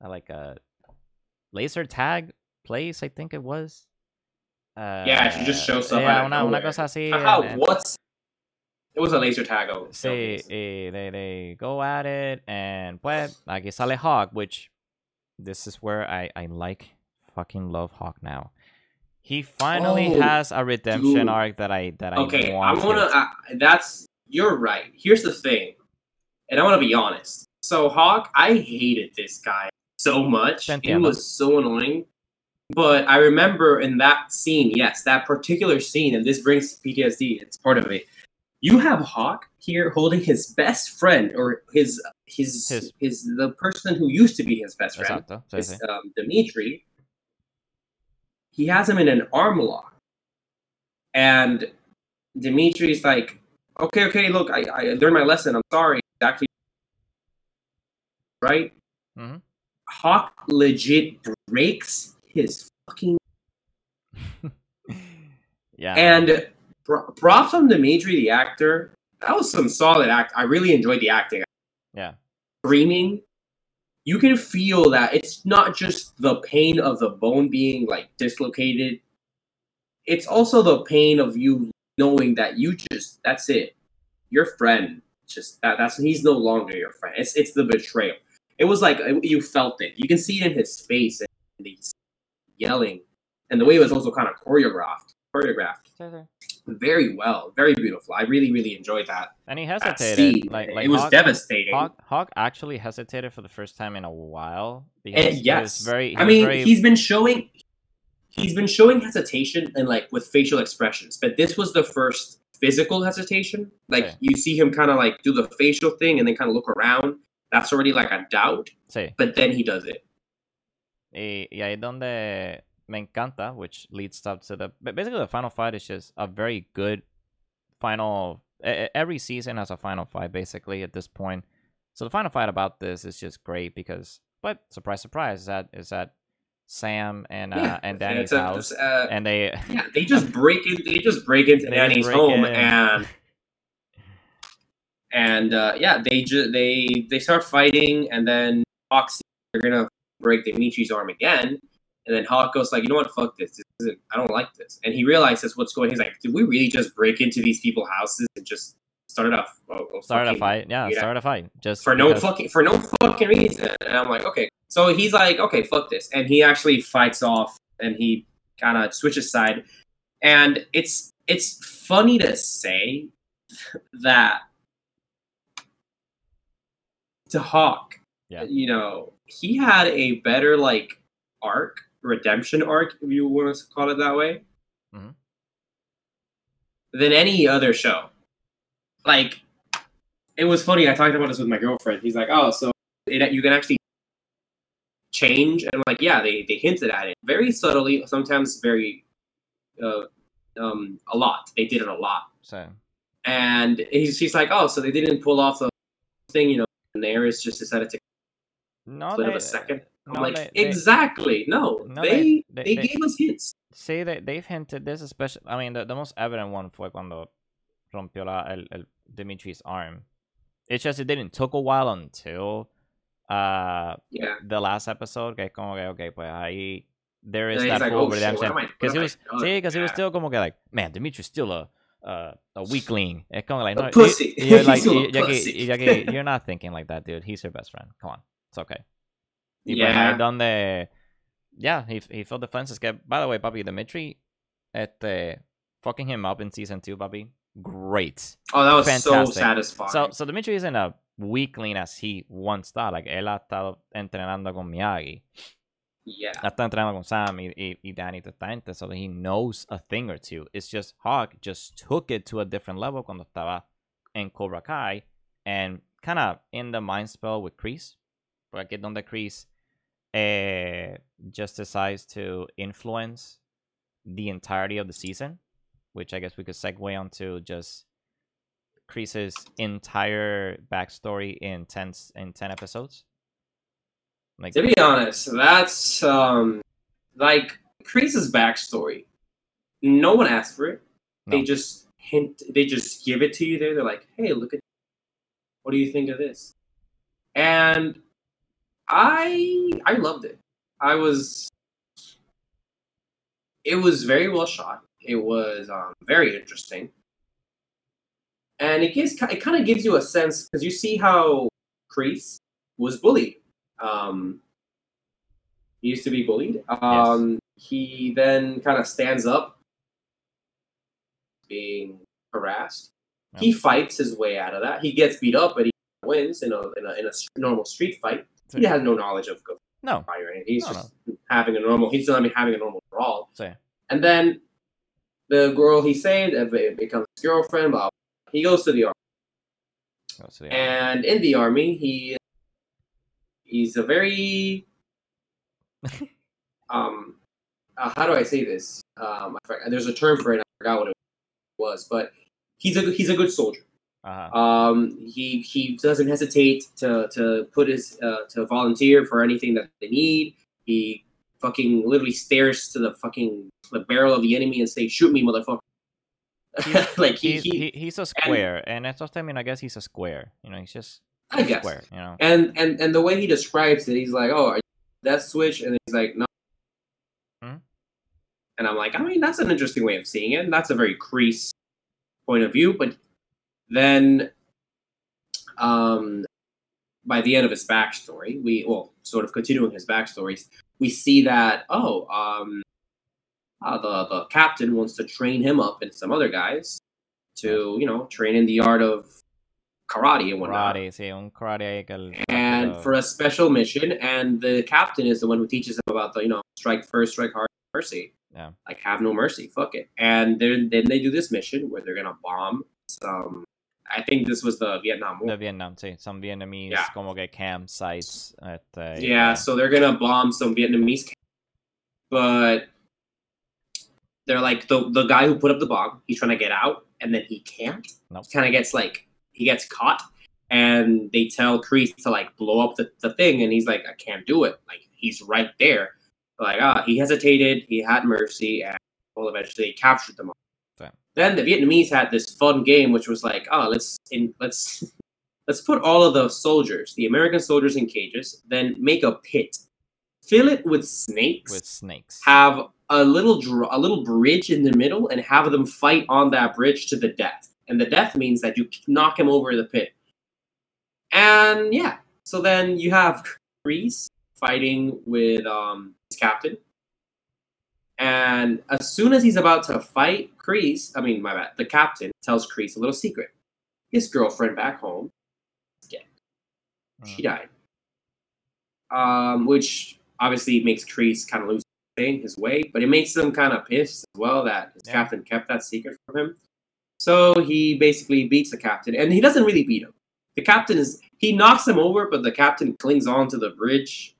at like a laser tag place, I think it was. Uh, yeah, she just shows up. Yeah, una, una cosa así. How? What's? It was a laser tag. Oh, sí, y they they go at it, and pues aquí sale Hawk, which this is where I I like fucking love Hawk now. He finally oh, has a redemption dude. arc that I that I okay. Wanted. I wanna. I, that's you're right. Here's the thing, and I wanna be honest. So Hawk, I hated this guy so much. He was so annoying. But I remember in that scene, yes, that particular scene, and this brings P T S D, it's part of it. You have Hawk here holding his best friend, or his, his, his, his the person who used to be his best friend, his, um, Dimitri. He has him in an arm lock. And Dimitri's like, okay, okay, look, I, I learned my lesson, I'm sorry. Exactly. Right? Mm-hmm. Hawk legit breaks his fucking yeah, and pro- props on Dimitri, the actor. That was some solid act. I really enjoyed the acting. Yeah, screaming. You can feel that it's not just the pain of the bone being like dislocated. It's also the pain of you knowing that you just that's it. Your friend just that, that's he's no longer your friend. It's it's the betrayal. It was like you felt it. You can see it in his face and these. Yelling, and the way it was also kind of choreographed, choreographed mm-hmm. very well, very beautiful. I really, really enjoyed that. And he hesitated. That like, like it was Hawk, devastating. Hawk, Hawk actually hesitated for the first time in a while. And yes, very. I mean, very... he's been showing, he's been showing hesitation and like with facial expressions, but this was the first physical hesitation. Like sí. You see him kind of like do the facial thing and then kind of look around. That's already like a doubt. Sí. But then he does it. Y, y ahí es donde me encanta, which leads up to the... But basically, the final fight is just a very good final, every season has a final fight basically at this point. So the final fight about this is just great because, but surprise, surprise, is that is that Sam and uh, yeah, and Danny's a, house, uh, and they yeah, they just break in, they just break into Danny's break home in. and and uh, yeah, they ju- they they start fighting, and then Hawk's they're gonna break Dimitri's arm again, and then Hawk goes like, you know what, fuck this, this isn't, I don't like this, and he realizes what's going. He's like, did we really just break into these people's houses and just? Started off. Well, started a fight. Yeah, yeah. Started a fight. Just for no because... fucking for no fucking reason. And I'm like, okay. So he's like, okay, fuck this. And he actually fights off and he kinda switches side. And it's it's funny to say that to Hawk, yeah. you know, he had a better like arc, redemption arc, if you want to call it that way, mm-hmm. than any other show. Like, it was funny. I talked about this with my girlfriend. He's like, oh, so it, you can actually change. And I'm like, yeah, they, they hinted at it. Very subtly, sometimes very, uh, um, a lot. They did it a lot. So. And he's, she's like, oh, so they didn't pull off the thing, you know, and the Ares just decided to no, split they, of a second. I'm no, like, they, exactly. They, no, no, they they, they, they gave they, us hints. See, they, they've hinted this, especially, I mean, the, the most evident one fue cuando rompió la, el, el Dimitri's arm. It's just it didn't took a while until uh yeah. the last episode. Que como que okay, pues ahí there is that like, full oh, redemption because he was see because he was still como que like man, Dimitri's still a uh, a weakling. It's como like no, pussy. You, you're like you, ya que, ya que, you're not thinking like that, dude. He's your best friend. Come on, it's okay. Y yeah. Pues, donde, yeah, he he felt the fences. Que by the way, papi, Dimitri, este fucking him up in season two, papi. Great. Oh, that was fantastic. So satisfying. So, so Dimitri isn't a weakling as he once thought. Like, él ha estado entrenando con Miyagi. Yeah. Ha estado entrenando con Sam y, y, y Danny Totante, so that he knows a thing or two. It's just Hawk just took it to a different level cuando estaba en Cobra Kai and kind of in the mind spell with Kreese. Like, it's donde Kreese eh, just decides to influence the entirety of the season. Which I guess we could segue onto just Kreese's entire backstory in ten in ten episodes. Like, to be honest, that's um like Kreese's backstory. No one asked for it. No. They just hint. They just give it to you. There, they're like, "Hey, look at. What do you think of this?" And I I loved it. I was. It was very well shot. It was um, very interesting, and it gives it kind of gives you a sense because you see how Kreese was bullied. Um, he used to be bullied. Um, yes. He then kind of stands up, being harassed. Yep. He fights his way out of that. He gets beat up, but he wins in a in a, in a normal street fight. So, he has no knowledge of no fighting. He's no, just no. having a normal. He's not having a normal brawl. So, yeah. And then. The girl he saved becomes his girlfriend. Blah, blah, blah. He goes to the army, goes to the and army. in the army, he he's a very um. Uh, how do I say this? Um, there's a term for it. I forgot what it was, but he's a he's a good soldier. Uh-huh. Um, he he doesn't hesitate to to put his uh, to volunteer for anything that they need. He. Fucking literally stares to the fucking the barrel of the enemy and say, "Shoot me, motherfucker!" He's, like he, he's, he he's a square, and that's what I mean. I guess he's a square. You know, he's just he's I guess. Square. You know, and and and the way he describes it, he's like, "Oh, that switch," and he's like, "No," hmm? and I'm like, I mean, that's an interesting way of seeing it. And that's a very Kreese point of view, but then, um, by the end of his backstory, we well, sort of continuing his backstories. We see that, oh, um, uh, the, the captain wants to train him up and some other guys to, you know, train in the art of karate and whatnot. Karate, sí, un karate. And for a special mission, and the captain is the one who teaches him about the, you know, strike first, strike hard, mercy. Yeah. Like, have no mercy, fuck it. And then they do this mission where they're going to bomb some, I think this was the Vietnam War. The Vietnam, sí. Some Vietnamese yeah. como que campsites. At, uh, yeah, yeah, so they're going to bomb some Vietnamese camps. But They're like the the guy who put up the bomb. He's trying to get out, and then he can't. Nope. He kind of gets like he gets caught, and they tell Kreese to like blow up the, the thing, and he's like, I can't do it. Like he's right there. They're like ah, oh, he hesitated. He had mercy, and well, eventually he captured them all. Damn. Then the Vietnamese had this fun game, which was like, oh, let's in, let's let's put all of the soldiers, the American soldiers, in cages, then make a pit, fill it with snakes. With snakes. Have a little dr- a little bridge in the middle and have them fight on that bridge to the death. And the death means that you knock him over the pit. And yeah, so then you have Kreese fighting with um, his captain. And as soon as he's about to fight Kreese, I mean, my bad, the captain tells Kreese a little secret. His girlfriend back home is dead. Uh. She died. Um, which obviously makes Kreese kind of lose his way, but it makes him kind of pissed as well that his yeah. captain kept that secret from him. So he basically beats the captain, and he doesn't really beat him. The captain is he knocks him over, but the captain clings on to the bridge,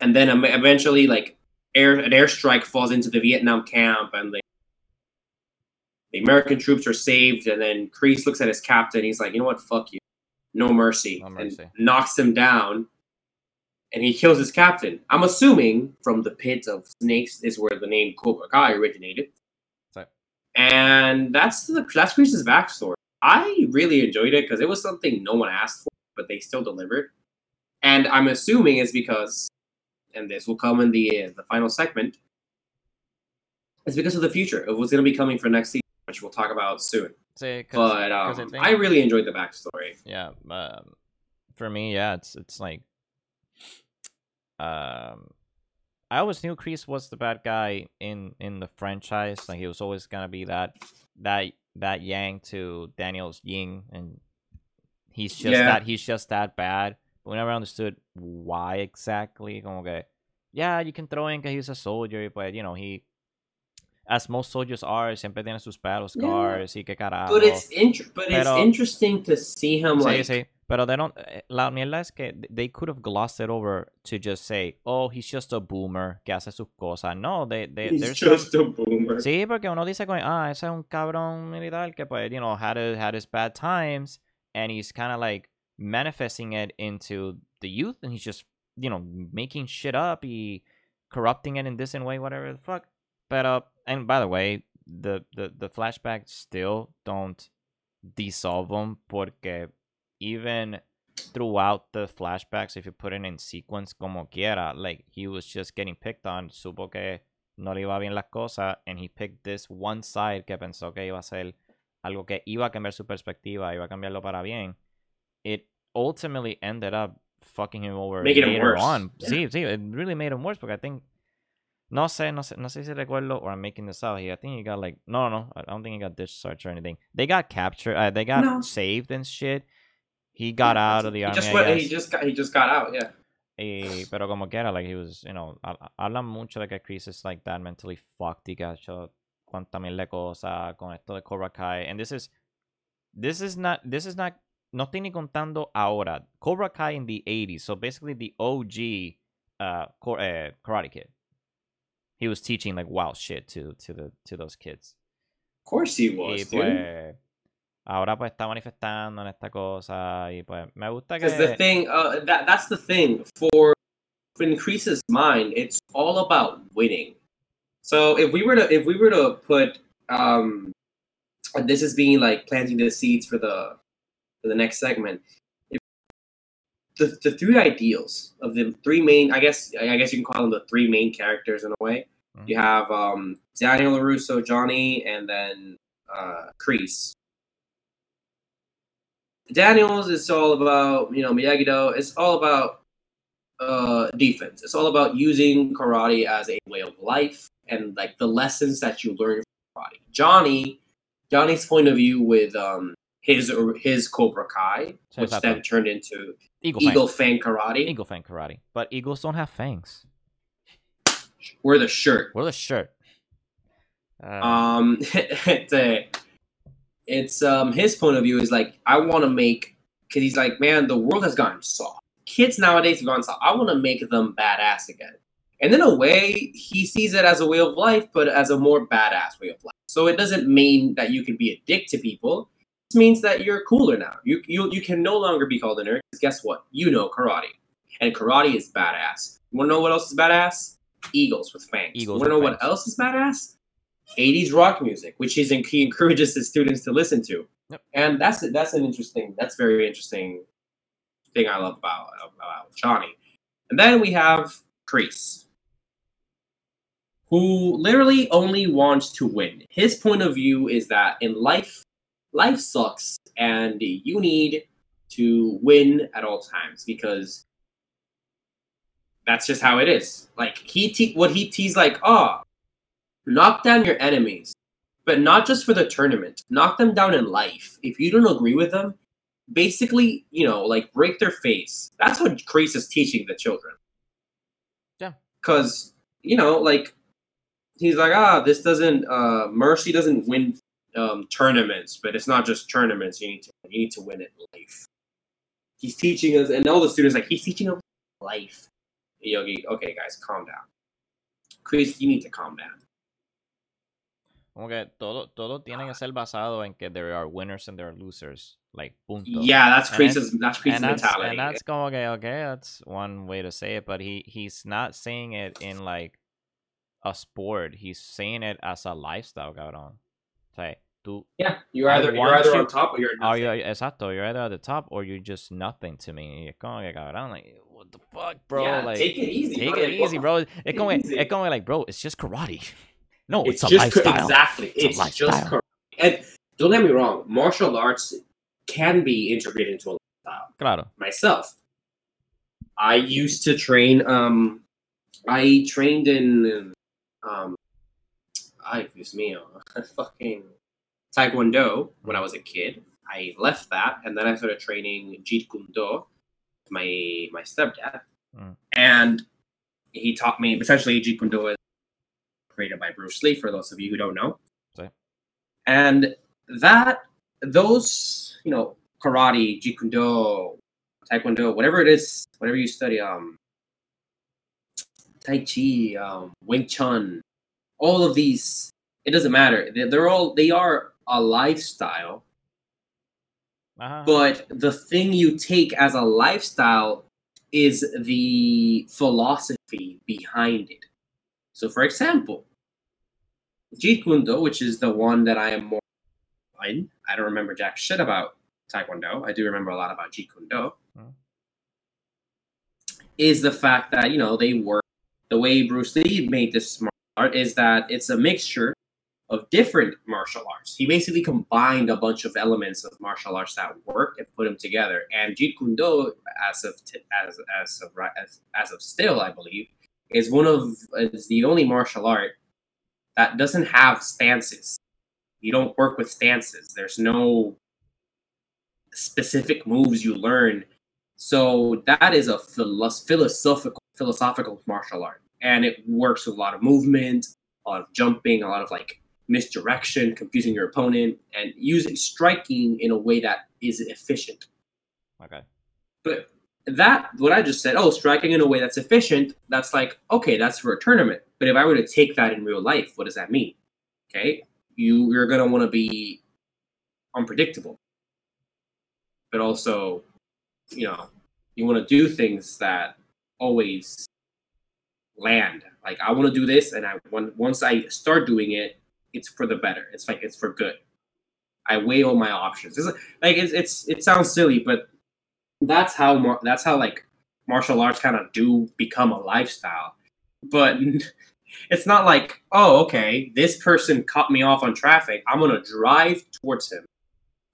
and then eventually, like air an airstrike falls into the Vietnam camp, and the the American troops are saved. And then Kreese looks at his captain. He's like, you know what? Fuck you. No mercy, no mercy. And knocks him down. And he kills his captain. I'm assuming from the pit of snakes is where the name Cobra Kai originated. Sorry. And that's the that's Kreese's backstory. I really enjoyed it because it was something no one asked for, but they still delivered. And I'm assuming it's because, and this will come in the uh, the final segment, it's because of the future of what's going to be coming for next season, which we'll talk about soon. See, cause, but um, cause I, think... I really enjoyed the backstory. Yeah, um, for me, yeah, it's it's like. Um, I always knew Kreese was the bad guy in, in the franchise. Like he was always gonna be that that that yang to Daniel's yin, and he's just yeah. that he's just that bad. But we never understood why exactly. Okay, yeah, you can throw in because he's a soldier, but you know he, as most soldiers are, siempre tiene sus battle scars. Yeah. Y que carajo. But it's int- But Pero, it's interesting to see him like. Sí, sí. But they don't. La mierda es que they could have glossed it over to just say, "Oh, he's just a boomer que hace sus cosas." No, they they. He's just some... a boomer. Sí, porque uno dice, "Ah, ese es un cabrón militar que pues, you know, had a, had his bad times, and he's kind of like manifesting it into the youth, and he's just, you know, making shit up, he corrupting it in this and way, whatever the fuck." But uh, and by the way, the the the flashbacks still don't dissolve them porque. Even throughout the flashbacks, if you put it in sequence, como quiera, like he was just getting picked on, supo que no le iba bien las cosas, and he picked this one side que pensó que iba a ser algo que iba a cambiar su perspectiva, iba a cambiarlo para bien. It ultimately ended up fucking him over Making later him worse. on. Yeah. Sí, sí, it really made him worse because I think, no sé, no sé, no sé si recuerdo, or I'm making this out here. I think he got like, no, no, I don't think he got discharged or anything. They got captured, uh, they got no. saved and shit. He got yeah, out of the he army. Just went, he just got he just got out, yeah. Eh, pero como quiera, like he was, you know, hablan mucho de que Kreese is like that mentally fucked. He got hecho cuanta mil cosas con esto de Cobra Kai, and this is this is not this is not no estoy ni contando ahora. Cobra Kai in the eighties, so basically the O G uh, cor- uh Karate Kid. He was teaching like wild shit to to the to those kids. Of course he was, dude. Pues, ahora pues está manifestando en esta cosa y pues me gusta que the thing uh, that that's the thing for in Kreese's mind, it's all about winning. So if we were to if we were to put um this is being like planting the seeds for the for the next segment. If the the three ideals of the three main I guess I guess you can call them the three main characters in a way. Mm-hmm. You have um Daniel LaRusso, Johnny, and then uh Kreese. Daniels, it's all about, you know, Miyagi-Do. It's all about uh, defense. It's all about using karate as a way of life and, like, the lessons that you learn from karate. Johnny, Johnny's point of view with um, his his Cobra Kai, so which then turned into Eagle, Eagle Fang. Fang Karate. Eagle Fang Karate. But eagles don't have fangs. Wear the shirt. Wear the shirt. Uh... Um, it's a... It's um his point of view is like, I want to make, because he's like, man, the world has gotten soft. Kids nowadays have gone soft. I want to make them badass again. And in a way, he sees it as a way of life, but as a more badass way of life. So it doesn't mean that you can be a dick to people. It just means that you're cooler now. You you you can no longer be called a nerd, because guess what? You know karate. And karate is badass. You want to know what else is badass? Eagles with fangs. Eagles you want to know fangs. What else is badass? eighties rock music, which he's in, he encourages his students to listen to. Yep. And that's that's an interesting, that's very interesting thing I love about, about Johnny. And then we have Kreese, who literally only wants to win. His point of view is that in life, life sucks, and you need to win at all times, because that's just how it is. Like, he te- what he tees like, ah, oh, knock down your enemies, but not just for the tournament. Knock them down in life. If you don't agree with them, basically, you know, like, break their face. That's what Kreese is teaching the children. Yeah. Because, you know, like, he's like, ah, this doesn't, uh, mercy doesn't win um, tournaments, but it's not just tournaments. You need to, you need to win in life. He's teaching us, and all the students, like, he's teaching us life. Yogi, okay, guys, calm down. Kreese, you need to calm down. Como que todo, todo tiene que ser basado en que there are winners and there are losers. Like, punto. Yeah, that's Kreese's, that's Kreese's mentality. And that's como que, okay, that's one way to say it, but he, he's not saying it in, like, a sport. He's saying it as a lifestyle, cabrón. Like, tú, yeah, you're either, you're either on top or you're nothing. You're, exacto, you're either at the top or you're just nothing to me. It's como que, cabrón, like, what the fuck, bro? Yeah, like, take it easy. Take bro. it easy, bro. It's como, it's como, like, bro, it's just karate. No, it's, it's a just lifestyle. Exactly. It's, it's just correct. And don't get me wrong, martial arts can be integrated into a lifestyle. Claro. Myself, I used to train. Um, I trained in. Um, I excuse me, uh, fucking Taekwondo when I was a kid. I left that, and then I started training Jeet Kune Do, my my stepdad, mm. and he taught me essentially Jeet Kune Do is created by Bruce Lee, for those of you who don't know. Okay. And that, those, you know, karate, Jeet Kune Do, Taekwondo, whatever it is, whatever you study, um, Tai Chi, um, Wing Chun, all of these, it doesn't matter. They're, they're all, they are a lifestyle. Uh-huh. But the thing you take as a lifestyle is the philosophy behind it. So, for example, Jeet Kune Do, which is the one that I am more in. I don't remember jack shit about Taekwondo. I do remember a lot about Jeet Kune Do. Mm. Is the fact that, you know, they work. The way Bruce Lee made this martial art is that it's a mixture of different martial arts. He basically combined a bunch of elements of martial arts that worked and put them together. And Jeet Kune Do, as of t- as as of as, as of still, I believe, is one of is the only martial art that doesn't have stances. You don't work with stances. There's no specific moves you learn. So that is a philosophical, philosophical martial art. And it works with a lot of movement, a lot of jumping, a lot of like misdirection, confusing your opponent, and using striking in a way that is efficient. Okay. But that, what I just said, oh, striking in a way that's efficient, that's like, okay, that's for a tournament. But if I were to take that in real life, what does that mean? Okay, you, you're going to want to be unpredictable. But also, you know, you want to do things that always land. Like, I want to do this, and I once I start doing it, it's for the better. It's like, it's for good. I weigh all my options. It's like, like it's, it's, it sounds silly, but That's how mar- that's how like martial arts kind of do become a lifestyle, but it's not like, oh, okay, this person cut me off on traffic. I'm gonna drive towards him,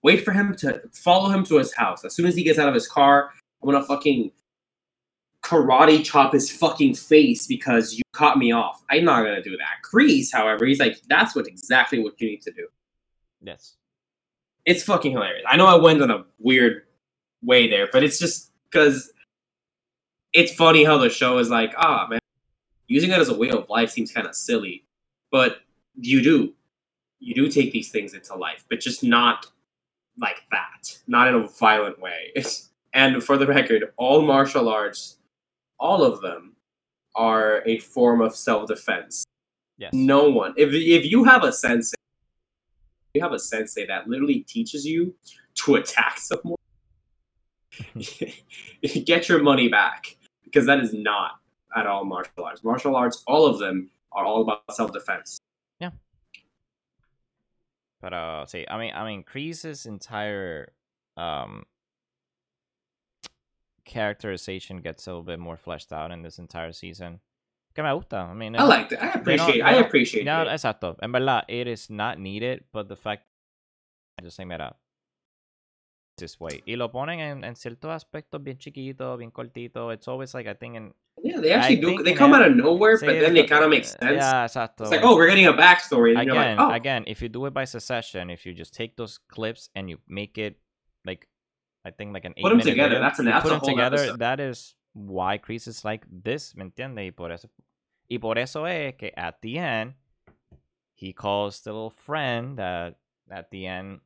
wait for him to follow him to his house. As soon as he gets out of his car, I'm gonna fucking karate chop his fucking face because you cut me off. I'm not gonna do that. Kreese, however, he's like, that's what exactly what you need to do. Yes, it's fucking hilarious. I know I went on a weird way there, but it's just because it's funny how the show is like, ah, man, using that as a way of life seems kind of silly, but you do you do take these things into life, but just not like that, not in a violent way. And for the record, all martial arts, all of them are a form of self-defense. Yes. No one. If if you have a sensei, you have a sensei that literally teaches you to attack someone, get your money back, because that is not at all martial arts. Martial arts, all of them, are all about self-defense. Yeah. But uh, see, I mean, I mean, Kreese's entire um characterization gets a little bit more fleshed out in this entire season. Que me gusta. I mean, I like that. I appreciate. I appreciate. No, exacto. En verdad, it is not needed, but the fact that I just saying that up this way. Y lo ponen en, en ciertos aspectos bien chiquito, bien cortito. It's always like I think in. Yeah, they actually I do. They come out of nowhere, but then they kind of make sense. Yeah, exacto. It's like, oh, we're getting a backstory. And again, you're like, oh. Again, if you do it by succession, if you just take those clips and you make it like, I think like an eight. Put them together. That's an. Put them together. Episode. That is why Kreese is like this, ¿me entiende? Y por eso, y por eso es que at the end, he calls the little friend that at the end,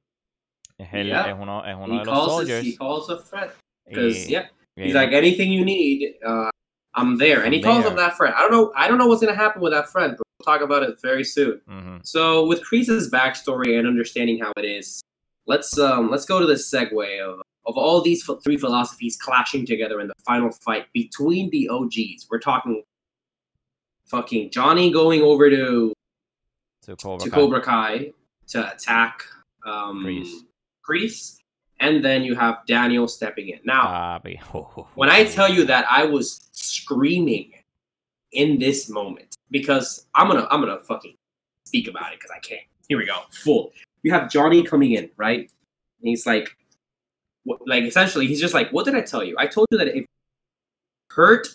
yeah. es uno, es uno he de los soldiers. His, he calls a friend because yeah, he's yeah. like anything you need. Uh, I'm there, and he calls him that friend. I don't know. I don't know what's gonna happen with that friend, but we'll talk about it very soon. Mm-hmm. So, with Kreese's backstory and understanding how it is, let's um, let's go to this segue of of all these three philosophies clashing together in the final fight between the O Gs. We're talking fucking Johnny going over to to Cobra, to Cobra Kai. Kai to attack um, Kreese. Kreese. And then you have Daniel stepping in. Now, when I tell you that I was screaming in this moment, because I'm gonna I'm gonna fucking speak about it because I can't. Here we go. Full. You have Johnny coming in, right? And he's like, what, like essentially, he's just like, what did I tell you? I told you that if you hurt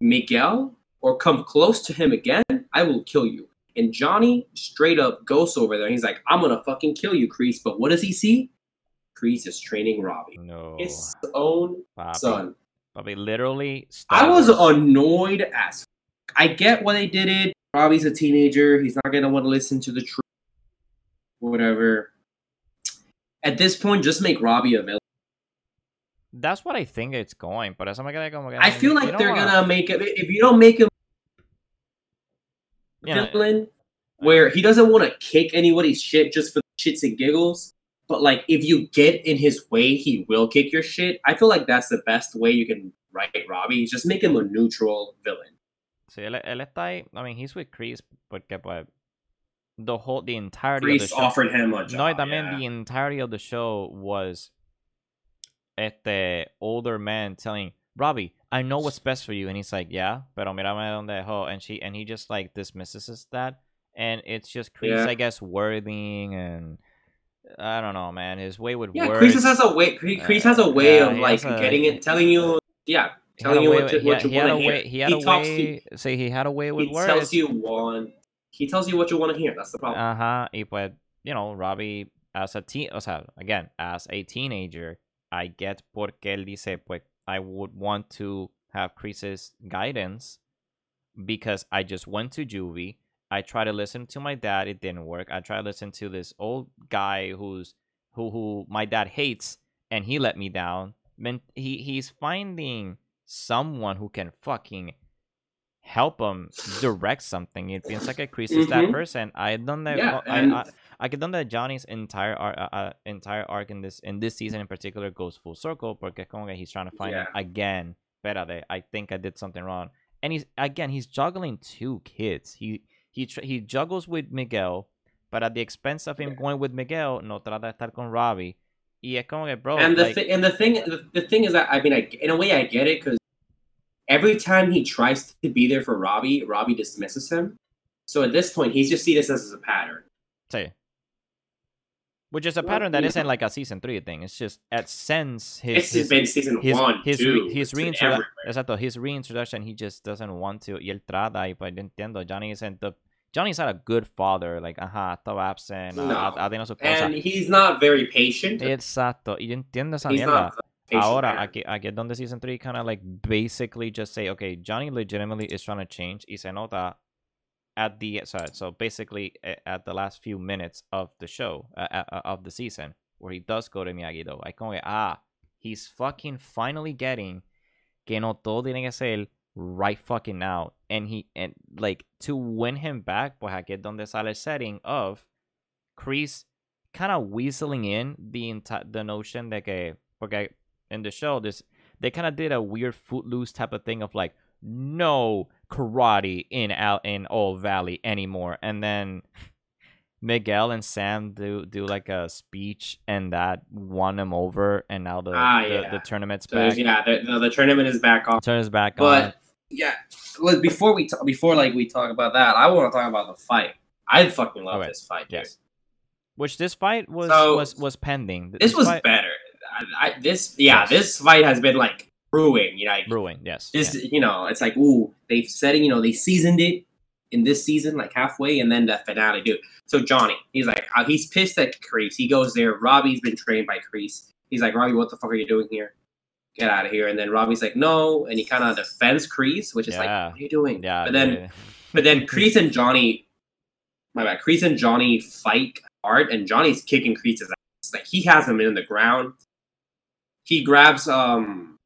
Miguel or come close to him again, I will kill you. And Johnny straight up goes over there. And he's like, I'm gonna fucking kill you, Kreese. But what does he see? Kreese is training Robbie. No. His own Bobby. son. Bobby literally stopped. I was annoyed as fuck. I get why they did it. Robbie's a teenager. He's not going to want to listen to the truth. Whatever. At this point, just make Robbie available. That's what I think it's going. But as I'm gonna, I'm gonna, I feel like they're going to make it. If you don't make him yeah. villain, where he doesn't want to kick anybody's shit just for the shits and giggles. But, like, if you get in his way, he will kick your shit. I feel like that's the best way you can write Robbie. Just make him a neutral villain. So, él, él está ahí. I mean, he's with Kreese, porque pues, the whole, the entirety Kreese of the show. Kreese offered him a job. No, también yeah. the entirety of the show was este older man telling, Robbie, I know what's best for you. And he's like, yeah, pero mírame donde dejó. And she, and he just, like, dismisses that. And it's just Kreese, yeah. I guess, worthing and... I don't know, man. His way with yeah, words. Yeah, Kreese has a way. Kreese has a way yeah, of like a, getting it, telling you, yeah, telling you what, with, what yeah, you want to hear. Way, he had he a talks way. To, say he had a way with he words. He tells you one. He tells you what you want to hear. That's the problem. Uh huh. But you know, Robbie as a teen, o sea, again as a teenager, I get por qué él dice, pues, I would want to have Kreese's guidance because I just went to juvie. I try to listen to my dad. It didn't work. I try to listen to this old guy who's who who my dad hates, and he let me down. Then he he's finding someone who can fucking help him direct something. It feels like a Kreese is that person. I don't know. Yeah, I, and... I, I, I could done that. Johnny's entire arc, uh, uh, entire arc in this in this season in particular goes full circle because he's trying to find yeah. him again. Espérate, I think I did something wrong, and he's again he's juggling two kids. He He tr- he juggles with Miguel, but at the expense of him yeah. going with Miguel, no trata de estar con Robbie. Y es como que, bro, and the like... thi- and the thing the, the thing is that I mean, I, in a way, I get it because every time he tries to be there for Robbie, Robbie dismisses him. So at this point, he's just seeing this as a pattern. Sí. Which is a pattern that isn't like a season three thing. It's just at since his it's his, been season his, one, his, two, his, his reintroduction. Exacto, his reintroduction. He just doesn't want to. Y él trata y pues entiendo. Johnny isn't the. Johnny's not a good father. Like, aha, uh-huh, estaba absent. No. Uh, I, I think no and he's not very patient. Exacto. Y yo entiendo esa he's mierda. Ahora, man. aquí, aquí es donde season three kind of like basically just say, okay, Johnny legitimately is trying to change. Y se nota at the, sorry, so basically at the last few minutes of the show, uh, uh, of the season, where he does go to Miyagi-Do. I come, ah, he's fucking finally getting que no todo tiene que ser right fucking now. And he, and like, to win him back, pues aquí es donde sale el setting of Kreese kind of weaseling in the entire, the notion that, okay, okay, in the show, this, they kind of did a weird Footloose type of thing of like, no karate in out in All Valley anymore. And then Miguel and Sam do do like a speech, and that won him over. And now the ah, the, yeah. the tournament's so back. Yeah, the, the, the tournament is back on. Turns back but, on. But yeah, look, before we t- before like we talk about that, I want to talk about the fight. I fucking love okay. this fight. Yes, dude. Which this fight was so, was, was pending. This, this was fight... better. I, I, this yeah, yes. this fight has been like brewing. You know, like, brewing. Yes. This yeah. you know, it's like ooh, they've said it. You know, they seasoned it in this season, like halfway, and then the finale, dude. So Johnny, he's like, uh, he's pissed at Kreese. He goes there. Robbie's been trained by Kreese. He's like, Robbie, what the fuck are you doing here? Get out of here. And then Robbie's like, no. And he kind of defends Kreese, which is yeah. like, what are you doing? Yeah, but then, yeah. but then Kreese and Johnny, my bad, Kreese and Johnny fight hard, and Johnny's kicking Kreese's ass. Like, he has him in the ground. He grabs um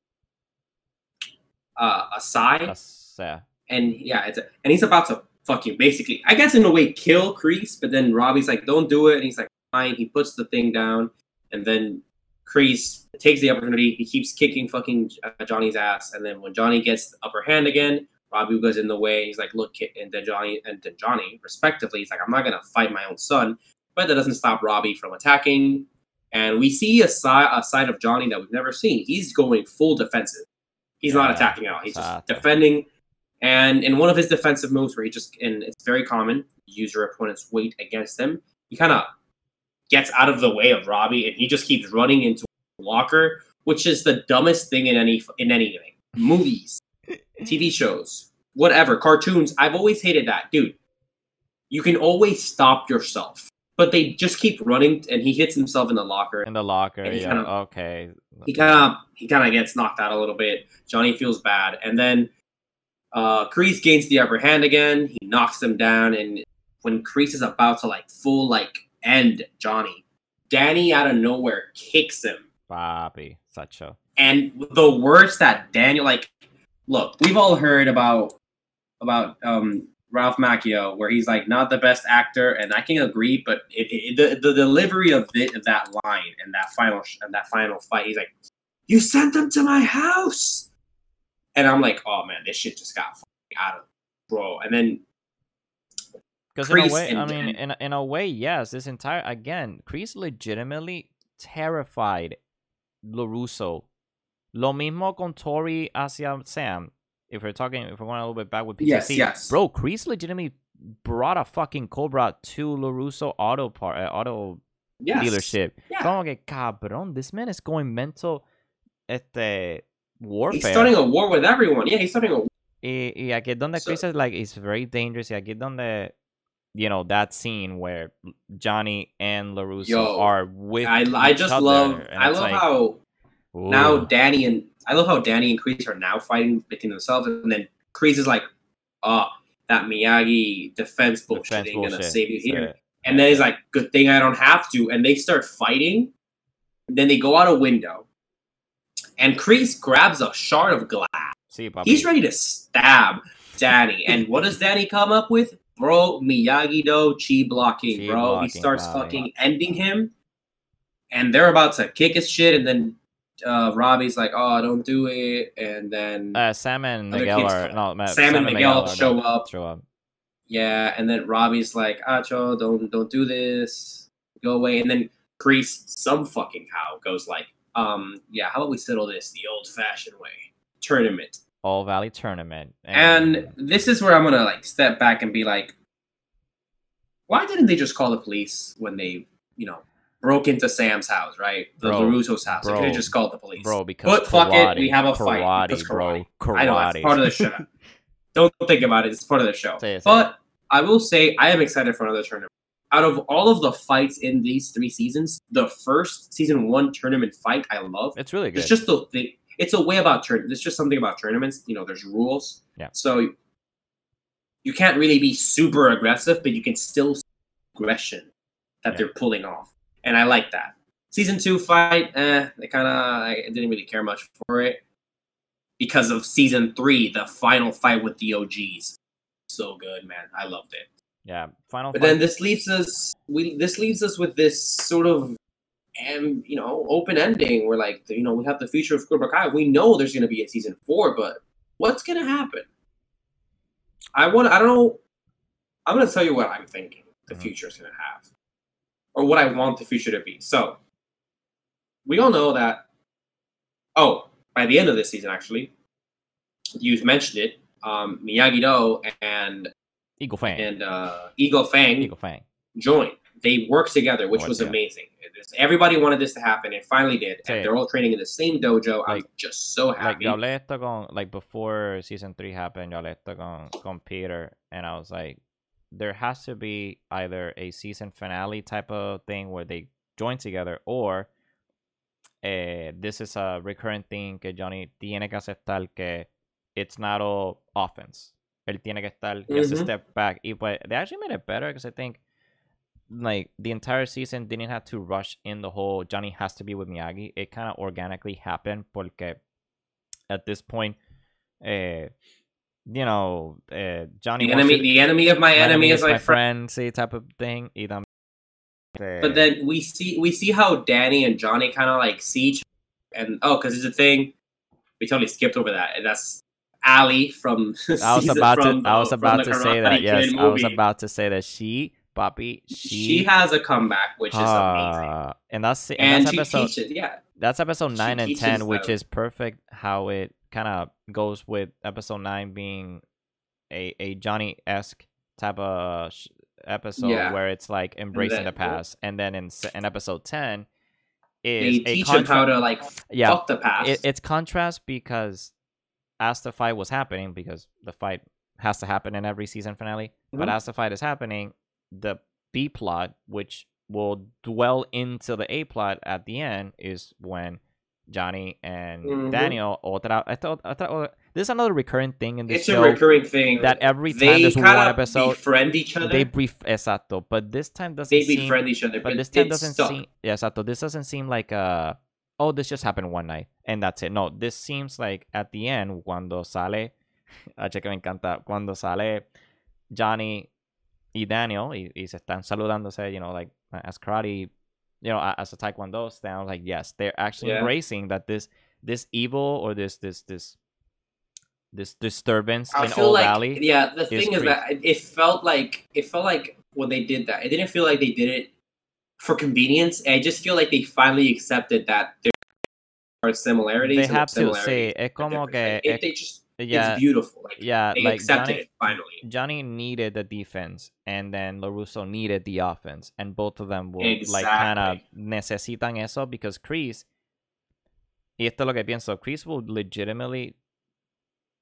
uh, a side. Yeah. And yeah, it's a, and he's about to fucking basically, I guess in a way, kill Kreese, but then Robbie's like, don't do it. And he's like, fine. He puts the thing down, and then Kreese takes the opportunity. He keeps kicking fucking uh, Johnny's ass, and then when Johnny gets the upper hand again, Robbie goes in the way. He's like, look, kid. And then Johnny and then Johnny, respectively, he's like, I'm not gonna fight my own son, but that doesn't stop Robbie from attacking. And we see a side a side of Johnny that we've never seen. He's going full defensive. He's yeah, not attacking at all. He's just defending. And in one of his defensive moves where he just, and it's very common, use your opponent's weight against them, he kind of gets out of the way of Robbie, and he just keeps running into a locker, which is the dumbest thing in any in anything. Movies, T V shows, whatever, cartoons. I've always hated that. Dude, you can always stop yourself. But they just keep running, and he hits himself in the locker. In the locker, yeah, kinda, okay. He kind of he kind of gets knocked out a little bit. Johnny feels bad, and then... Uh, Kreese gains the upper hand again. He knocks him down, and when Kreese is about to like full like end Johnny, Danny out of nowhere kicks him. Bobby, such a. And the words that Daniel like, look, we've all heard about about um, Ralph Macchio, where he's like not the best actor, and I can agree, but it, it, the the delivery of, the, of that line and that final and that final fight, he's like, "You sent them to my house." And I'm like, oh man, this shit just got fucking out of bro. And then, because in a way, and, I mean, in in a way, yes, this entire again, Kreese legitimately terrified LaRusso. Lo mismo con Tori hacia Sam. If we're talking, if we're going a little bit back with P C C, yes, yes. bro, Kreese legitimately brought a fucking Cobra to LaRusso auto part uh, auto yes. dealership. Yeah. Como que, cabrón, this man is going mental. Este. Warfare. He's starting a war with everyone. Yeah, he's starting a war. Y, y aquí es donde so, Kreese is like, it's very dangerous. Y aquí es donde, you know, that scene where Johnny and LaRusso yo, are with I, each I just other, love, I love like, how ooh. now Danny and, I love how Danny and Kreese are now fighting between themselves. And then Kreese is like, oh, that Miyagi defense bullshit defense ain't bullshit. gonna save you here. So, and then he's like, good thing I don't have to. And they start fighting. Then they go out a window. And Kreese grabs a shard of glass. See, he's ready to stab Danny. And what does Danny come up with? Bro, Miyagi-Do chi blocking, chi bro. Blocking, he starts wow, fucking yeah. ending him. And they're about to kick his shit. And then uh, Robbie's like, oh, don't do it. And then... Uh, Sam and Miguel are... No, Sam, Sam and Miguel, Miguel show up. Show up. Yeah, and then Robbie's like, Acho, don't, don't do this. Go away. And then Kreese, some fucking how, goes like, Um. Yeah. How about we settle this the old-fashioned way? Tournament. All Valley tournament. And, and this is where I'm gonna like step back and be like, why didn't they just call the police when they, you know, broke into Sam's house, right? The bro, LaRusso's house. Bro, they could have just called the police. Bro, because but fuck karate, it, we have a karate, fight. Because karate, bro, karate. I know it's part of the show. Don't think about it. It's part of the show. Say it, say but it. I will say I am excited for another tournament. Out of all of the fights in these three seasons, the first season one tournament fight I love. It's really good. It's just a thing. It's a way about tournaments. It's just something about tournaments. You know, there's rules. Yeah. So you can't really be super aggressive, but you can still see aggression that yeah. they're pulling off, and I like that. Season two fight, eh? They kind of I didn't really care much for it. because of season three, the final fight with the O Gs. So good, man. I loved it. Yeah, final. But fight. Then this leaves us. We this leaves us with this sort of, and you know, open ending. We're like, you know, we have the future of Cobra Kai. We know there's going to be a season four, but what's going to happen? I want. I don't know. I'm going to tell you what I'm thinking the mm-hmm. future is going to have, or what I want the future to be. So we all know that. Oh, by the end of this season, actually, you've mentioned it. Um, Miyagi-Do and Eagle Fang and uh, Eagle Fang Eagle Fang joined. They worked together, which oh, was yeah. amazing. It's, everybody wanted this to happen. It finally did. Sí. And they're all training in the same dojo. Like, I'm just so happy. Like, yo hablé esto con, like before season three happened, yo hablé esto con, con Peter, and I was like, there has to be either a season finale type of thing where they join together, or uh, this is a recurrent thing que Johnny tiene que aceptar que it's not all offense. Él tiene que estar, he has to step back. Y pues, they actually made it better because I think like the entire season didn't have to rush in the whole Johnny has to be with Miyagi. It kind of organically happened porque at this point, uh, you know, uh, Johnny the enemy, to, the enemy of my, my enemy, enemy is my, my friend, see type of thing. Y también, uh, but then we see we see how Danny and Johnny kind of like see each other and oh, because it's a thing. We totally skipped over that, and that's Ali from. I was about from, to. I was about to say that. Yes, I was about to say that she. Papi, she, she has a comeback, which is uh, amazing. And that's and, and that's she episode, teaches, yeah. That's episode nine she and ten, them. Which is perfect how it kind of goes with episode nine being a, a Johnny-esque type of sh- episode yeah. where it's like embracing then, the past. Yeah. And then in, in episode ten, is they a teach contra- him how to like yeah, fuck the past. It, it's contrast because as the fight was happening, because the fight has to happen in every season finale, mm-hmm. but as the fight is happening, the B plot, which will dwell into the A plot at the end, is when Johnny and mm-hmm. Daniel. Otra, otra, otra, this is another recurring thing in this it's show. It's a recurring thing that every time they there's one episode, they befriend each other. They brief, exacto. But this time doesn't. They befriend seem, each other, but, but this time doesn't stuck. seem. Yeah, exacto. This doesn't seem like a. Oh, this just happened one night and that's it. No, this seems like at the end, cuando sale, ah, cheque me encanta. Cuando sale, Johnny. Y Daniel, y, y se están saludándose, you know, like, as karate, you know, as a Taekwondo stand, like, yes, they're actually yeah. embracing that this this evil or this this this this disturbance I in All like, Valley. Yeah, the is thing is pre- that it felt like, it felt like when they did that, it didn't feel like they did it for convenience. I just feel like they finally accepted that there are similarities. They have to, sí. Es como que... Like, if they just... Yeah, it's beautiful. Like, yeah, they like accepted Johnny, it finally. Johnny needed the defense, and then LaRusso needed the offense, and both of them were exactly. like kind of necesitan eso because Kreese. Y esto es lo que pienso. Kreese will legitimately.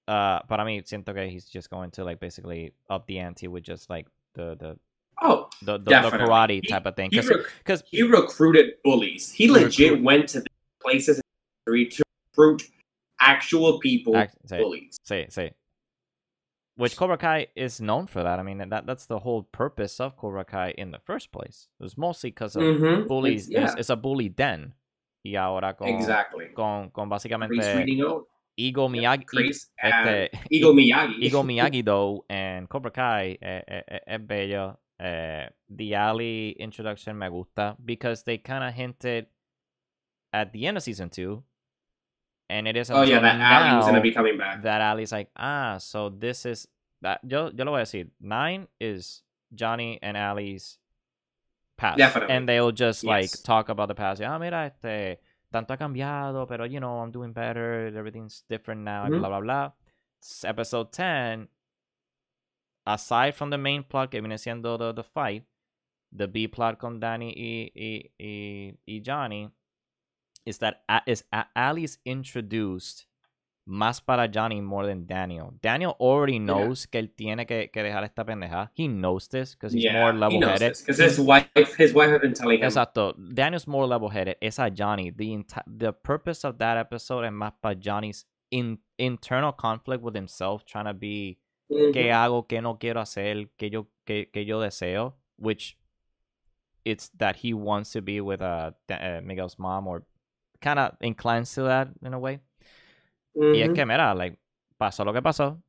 Uh, para mí siento que he's just going to like basically up the ante with just like the the. Oh, the the, the karate he, type of thing because because he, rec- he recruited bullies. He, he legit recruited. went to places in history to recruit. Actual people Act- say, bullies. Say, say. Which Cobra Kai is known for that. I mean, that that's the whole purpose of Cobra Kai in the first place. It was mostly because of mm-hmm. bullies. It's, yeah. it's, it's a bully den. Y ahora con... Exactly. Con, con basicamente... Eagle Miyagi... Yeah, este, Eagle Miyagi. Eagle Miyagi-Do and Cobra Kai eh, eh, es bello. Eh, the Ali introduction me gusta because they kind of hinted at the end of season two. And it is. Oh yeah, that Ali was gonna be coming back. That Ali's like, ah, so this is that. Yo, yo lo voy a decir. Nine is Johnny and Ali's past, definitely, and they'll just yes. like talk about the past. Ah, mira, este tanto ha cambiado, pero you know, I'm doing better. Everything's different now. Mm-hmm. Blah blah blah. It's episode ten. Aside from the main plot, que viene siendo the, the fight, the B plot con Danny y y y, y Johnny. Is that is Ali's introduced más para Johnny more than Daniel. Daniel already knows yeah. que él tiene que, que dejar esta pendeja. He knows this because he's yeah, more level-headed. Because he his wife his wife had been telling him. Exacto. Daniel's more level-headed. It's a Johnny. The enti- the purpose of that episode is más para Johnny's in- internal conflict with himself, trying to be mm-hmm. que hago, que no quiero hacer, que yo, que, que yo deseo, which it's that he wants to be with uh, uh, Miguel's mom or kind of inclines to that in a way. Mm-hmm. Y es que, mira, like, pasó lo que pasó,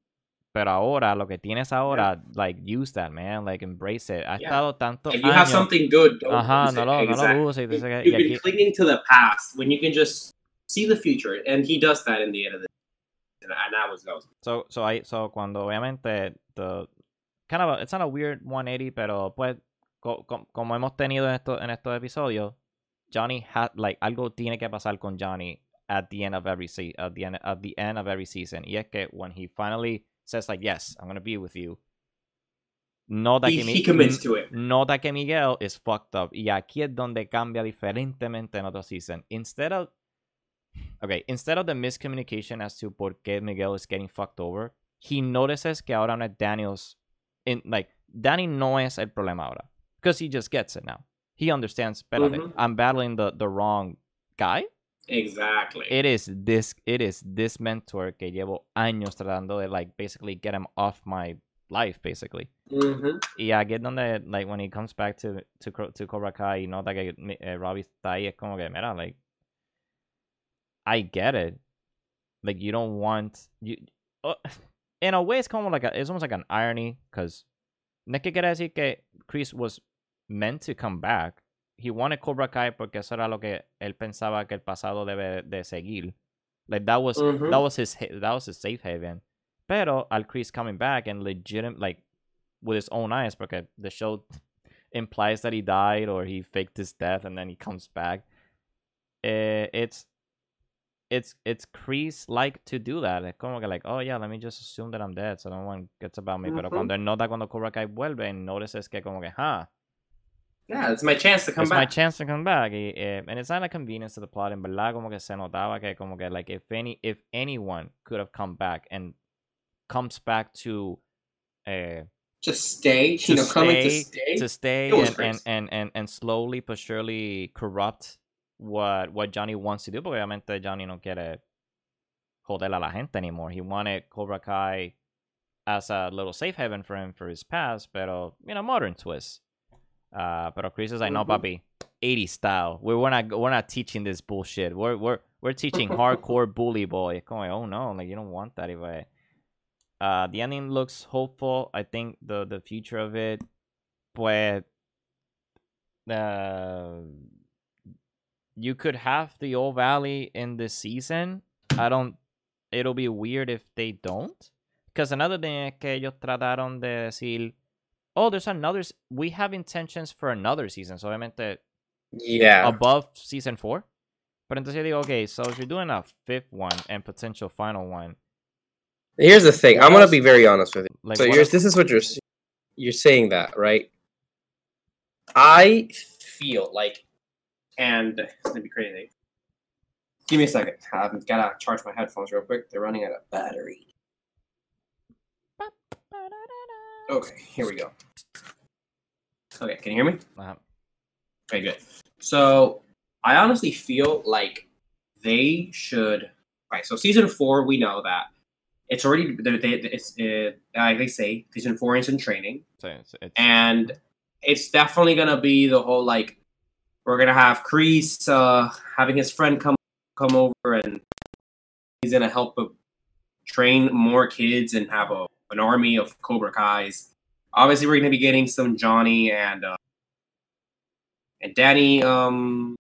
pero ahora, lo que tienes ahora, yeah. like, use that, man, like, embrace it. Ha yeah. estado tanto If you años, have something good, don't ajá, use no lo, it. No exactly. lo uses. You've, you've y aquí... been clinging to the past when you can just see the future, and he does that in the end of the day. And I was, that was so, so, I, so, cuando, obviamente, the, kind of, a, it's not a weird one eighty, pero, pues, co, co, como hemos tenido en, esto, en estos episodios, Johnny had, like, algo tiene que pasar con Johnny at the end of every se- at the end at the end of every season. Y es que when he finally says like, yes, I'm gonna be with you. Nota he, que Mi- he commits to it. Nota que Miguel is fucked up. Y aquí es donde cambia diferentemente en otro season. Instead of okay, instead of the miscommunication as to por qué Miguel is getting fucked over, he notices que ahora no es Daniel's in like Danny no es el problema ahora. Because he just gets it now. He understands, espérate, mm-hmm. I'm battling the, the wrong guy. Exactly. It is this. It is this mentor que llevo años tratando de like basically get him off my life, basically. Mm-hmm. Y aquí es donde like when he comes back to to to Cobra Kai, y nota que eh, Robbie está ahí, es como que mira, like I get it. Like you don't want you. Uh, in a way, it's kind of like a, it's almost like an irony because no es que quiere decir que Kreese was meant to come back. He wanted Cobra Kai porque eso era lo que él pensaba que el pasado debe de seguir. Like that was mm-hmm. that was his that was his safe haven. Pero al Kreese coming back and legit like with his own eyes, because the show implies that he died or he faked his death and then he comes back. Eh, it's it's it's Kreese like to do that. It's como que like oh yeah, let me just assume that I'm dead so no one gets about me. Mm-hmm. Pero cuando él nota cuando Cobra Kai vuelve and notices que como que huh. Yeah, it's my chance to come it's back. It's my chance to come back. Y, eh, and it's not a convenience to the plot. En verdad, como que se notaba que como que, like, if any, if anyone could have come back and comes back to... Eh, just stay. To you know, stay, coming to stay. To stay and, and, and, and, and slowly but surely corrupt what, what Johnny wants to do. Porque obviamente Johnny no quiere joder a la gente anymore. He wanted Cobra Kai as a little safe haven for him for his past, pero, you know, modern twist. Uh, pero Kreese is like, no, papi, eighties style. We're, we're not, we're not teaching this bullshit. We're, we're, we're teaching hardcore bully boy. Going, oh no, like you don't want that. Anyway. Uh, the ending looks hopeful. I think the, the future of it, but uh, you could have the All Valley in this season. I don't. It'll be weird if they don't, because another thing es que ellos trataron de decir. Oh, there's another... We have intentions for another season. So, obviamente... Yeah. Above season four. But entonces yo digo, okay, so if you're doing a fifth one and potential final one... Here's the thing. I'm going to be very honest with you. Like, so, you're, if, this is what you're... You're saying that, right? I feel like... And... It's going to be crazy. Give me a second. I've got to charge my headphones real quick. They're running out of battery. Okay, here we go. Okay, can you hear me? Uh-huh. Okay, good. So, I honestly feel like they should... All right, so season four, we know that. It's already... They, it's, it, like they say, season four is in training. So it's, it's... And it's definitely going to be the whole, like... We're going to have Kreese uh, having his friend come come over and he's going to help uh, train more kids and have a... an army of Cobra Kai's. Obviously, we're going to be getting some Johnny and uh, and Danny um,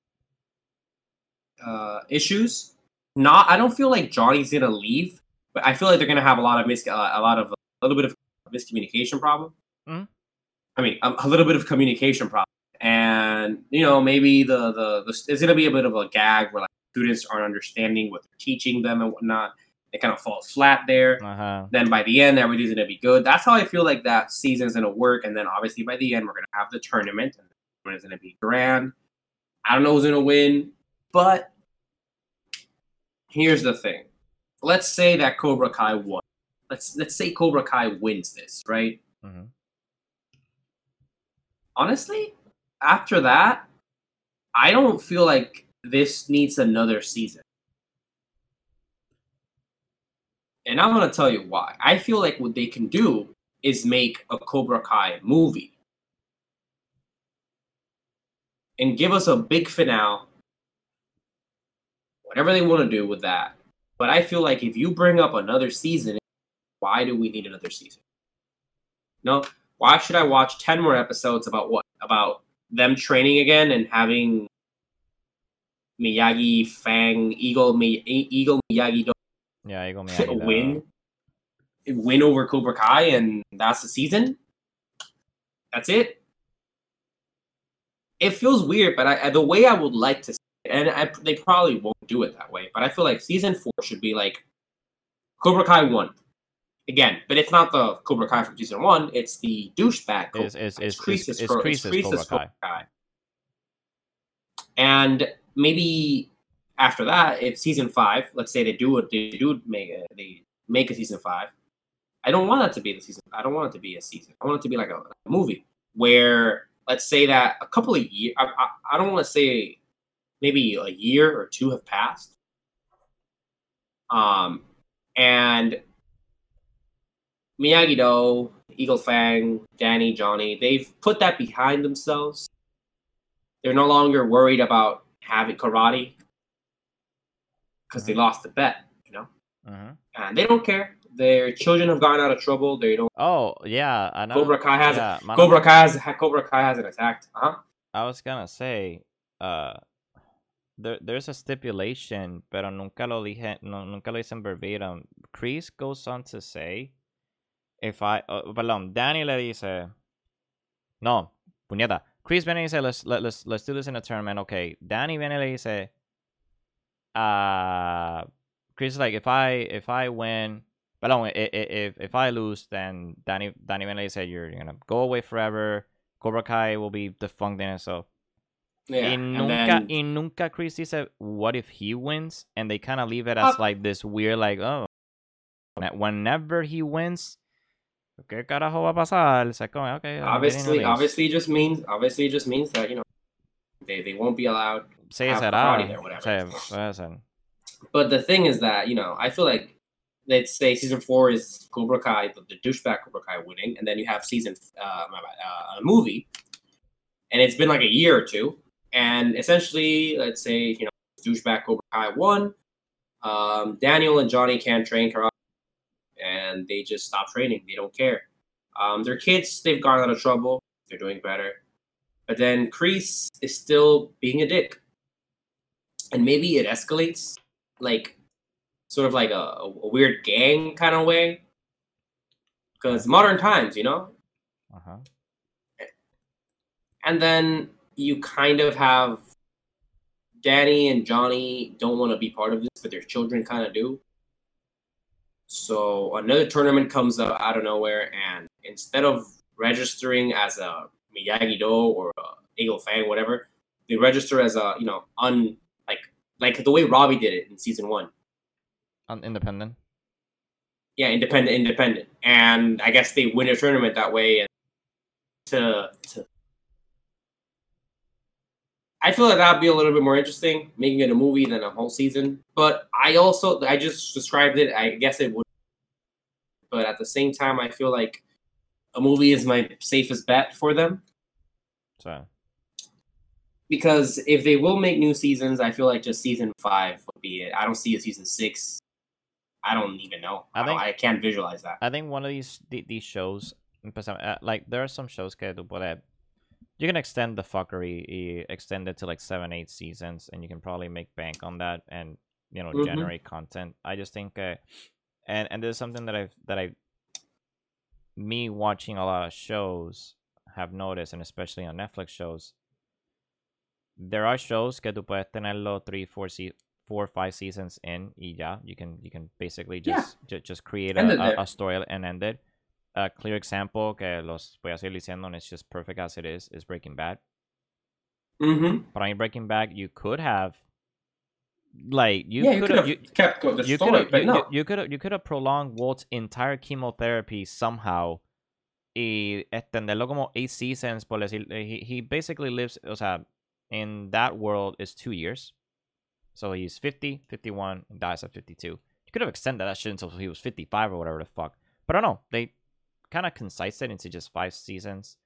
uh, issues. Not, I don't feel like Johnny's going to leave, but I feel like they're going to have a lot of mis- uh, a lot of a little bit of miscommunication problem. Mm-hmm. I mean, a, a little bit of communication problem, and you know, maybe the the, the there's going to be a bit of a gag where like students aren't understanding what they're teaching them and whatnot. It kind of falls flat there. Uh-huh. Then by the end, everything's going to be good. That's how I feel like that season's going to work. And then obviously by the end, we're going to have the tournament. And the tournament's going to be grand. I don't know who's going to win. But here's the thing. Let's say that Cobra Kai won. Let's let's say Cobra Kai wins this, right? Mm-hmm. Honestly, after that, I don't feel like this needs another season. And I'm going to tell you why. I feel like what they can do is make a Cobra Kai movie. And give us a big finale. Whatever they want to do with that. But I feel like if you bring up another season, why do we need another season? No, why should I watch ten more episodes about what? About them training again and having Miyagi, Fang, Eagle, Mi- Eagle Miyagi-Do yeah, Eagle Miyagi-Do. win, win over Cobra Kai, and that's the season? That's it? It feels weird, but I, the way I would like to see it, and I, they probably won't do it that way, but I feel like season four should be like Cobra Kai one. Again, but it's not the Cobra Kai from season one. It's the douchebag Cobra Kai. It's, it's, it's, it's, it's, it's Kreese's Cobra, Cobra Kai. And maybe after that, if season five, let's say they do it, they do make a, they make a season five. I don't want that to be the season. I don't want it to be a season. I want it to be like a, like a movie where, let's say that a couple of years, I, I, I don't want to say maybe a year or two have passed. Um, and Miyagi-Do, Eagle Fang, Danny, Johnny, they've put that behind themselves. They're no longer worried about having karate because mm-hmm. they lost the bet, you know? Mm-hmm. And they don't care. Their children have gotten out of trouble. They don't. Oh, yeah. I know. Cobra Kai has, yeah, my... Cobra Kai has, Cobra Kai hasn't attacked. Huh? I was going to say, uh, there, there's a stipulation, pero nunca lo, dije, no, nunca lo dicen verbatim. Kreese goes on to say, If I, uh, perdón, Danny le dice, no, puñeta. Kreese viene y dice, let's, let, let's, let's do this in a tournament. Okay, Danny viene y le dice, uh, Kreese is like, if I, if I win, perdón, if, if, if I lose, then Danny, Danny viene y le dice, you're, you're gonna go away forever. Cobra Kai will be defunct in itself. Yeah, y nunca, then... y nunca Kreese dice, what if he wins? And they kind of leave it as oh. like this weird, like, oh, whenever he wins, ¿qué carajo va a pasar? It's like, okay, obviously, obviously, just means, obviously, just means that you know they, they won't be allowed to have a party there, whatever. But the thing is that you know I feel like let's say season four is Cobra Kai, the douchebag Cobra Kai winning, and then you have season uh, a movie, and it's been like a year or two, and essentially let's say you know douchebag Cobra Kai won. Um, Daniel and Johnny can't train karate. And they just stop training. They don't care. Um, their kids, they've gotten out of trouble. They're doing better. But then Kreese is still being a dick. And maybe it escalates, like, sort of like a, a weird gang kind of way. Because modern times, you know? Uh-huh. And then you kind of have Danny and Johnny don't want to be part of this, but their children kind of do. So another tournament comes up out of nowhere, and instead of registering as a Miyagi-Do or a Eagle Fang, whatever, they register as a you know un like like the way Robbie did it in season one. Um, independent. Yeah, independent, independent, and I guess they win a tournament that way. And to to, I feel like that'd be a little bit more interesting, making it a movie than a whole season. But I also, I just described it. I guess it would. But at the same time, I feel like a movie is my safest bet for them. So, because if they will make new seasons, I feel like just season five would be it. I don't see a season six. I don't even know. I, I, think, I can't visualize that. I think one of these these shows, like there are some shows que tú puedes. You can extend the fuckery, extend it to like seven, eight seasons, and you can probably make bank on that, and you know mm-hmm. generate content. I just think, uh, and and there's something that I've that I, me watching a lot of shows have noticed, and especially on Netflix shows, there are shows que tú puedes tenerlo three, four, se- four, five seasons in, y ya. You can you can basically just yeah. ju- just create a, a, a story and end it. A clear example que los voy a seguir diciendo, and it's just perfect as it is, is Breaking Bad. Mm-hmm. But on Breaking Bad, you could have, like, you yeah, could have kept the you story, but you, no. You could have you could have prolonged Walt's entire chemotherapy somehow, y extenderlo como eight seasons, por decir, he, he basically lives, o sea, in that world is two years. So he's fifty, fifty-one, and dies at fifty-two. You could have extended that shit until he was fifty-five or whatever the fuck. But I don't know, they kind of concise it into just five seasons,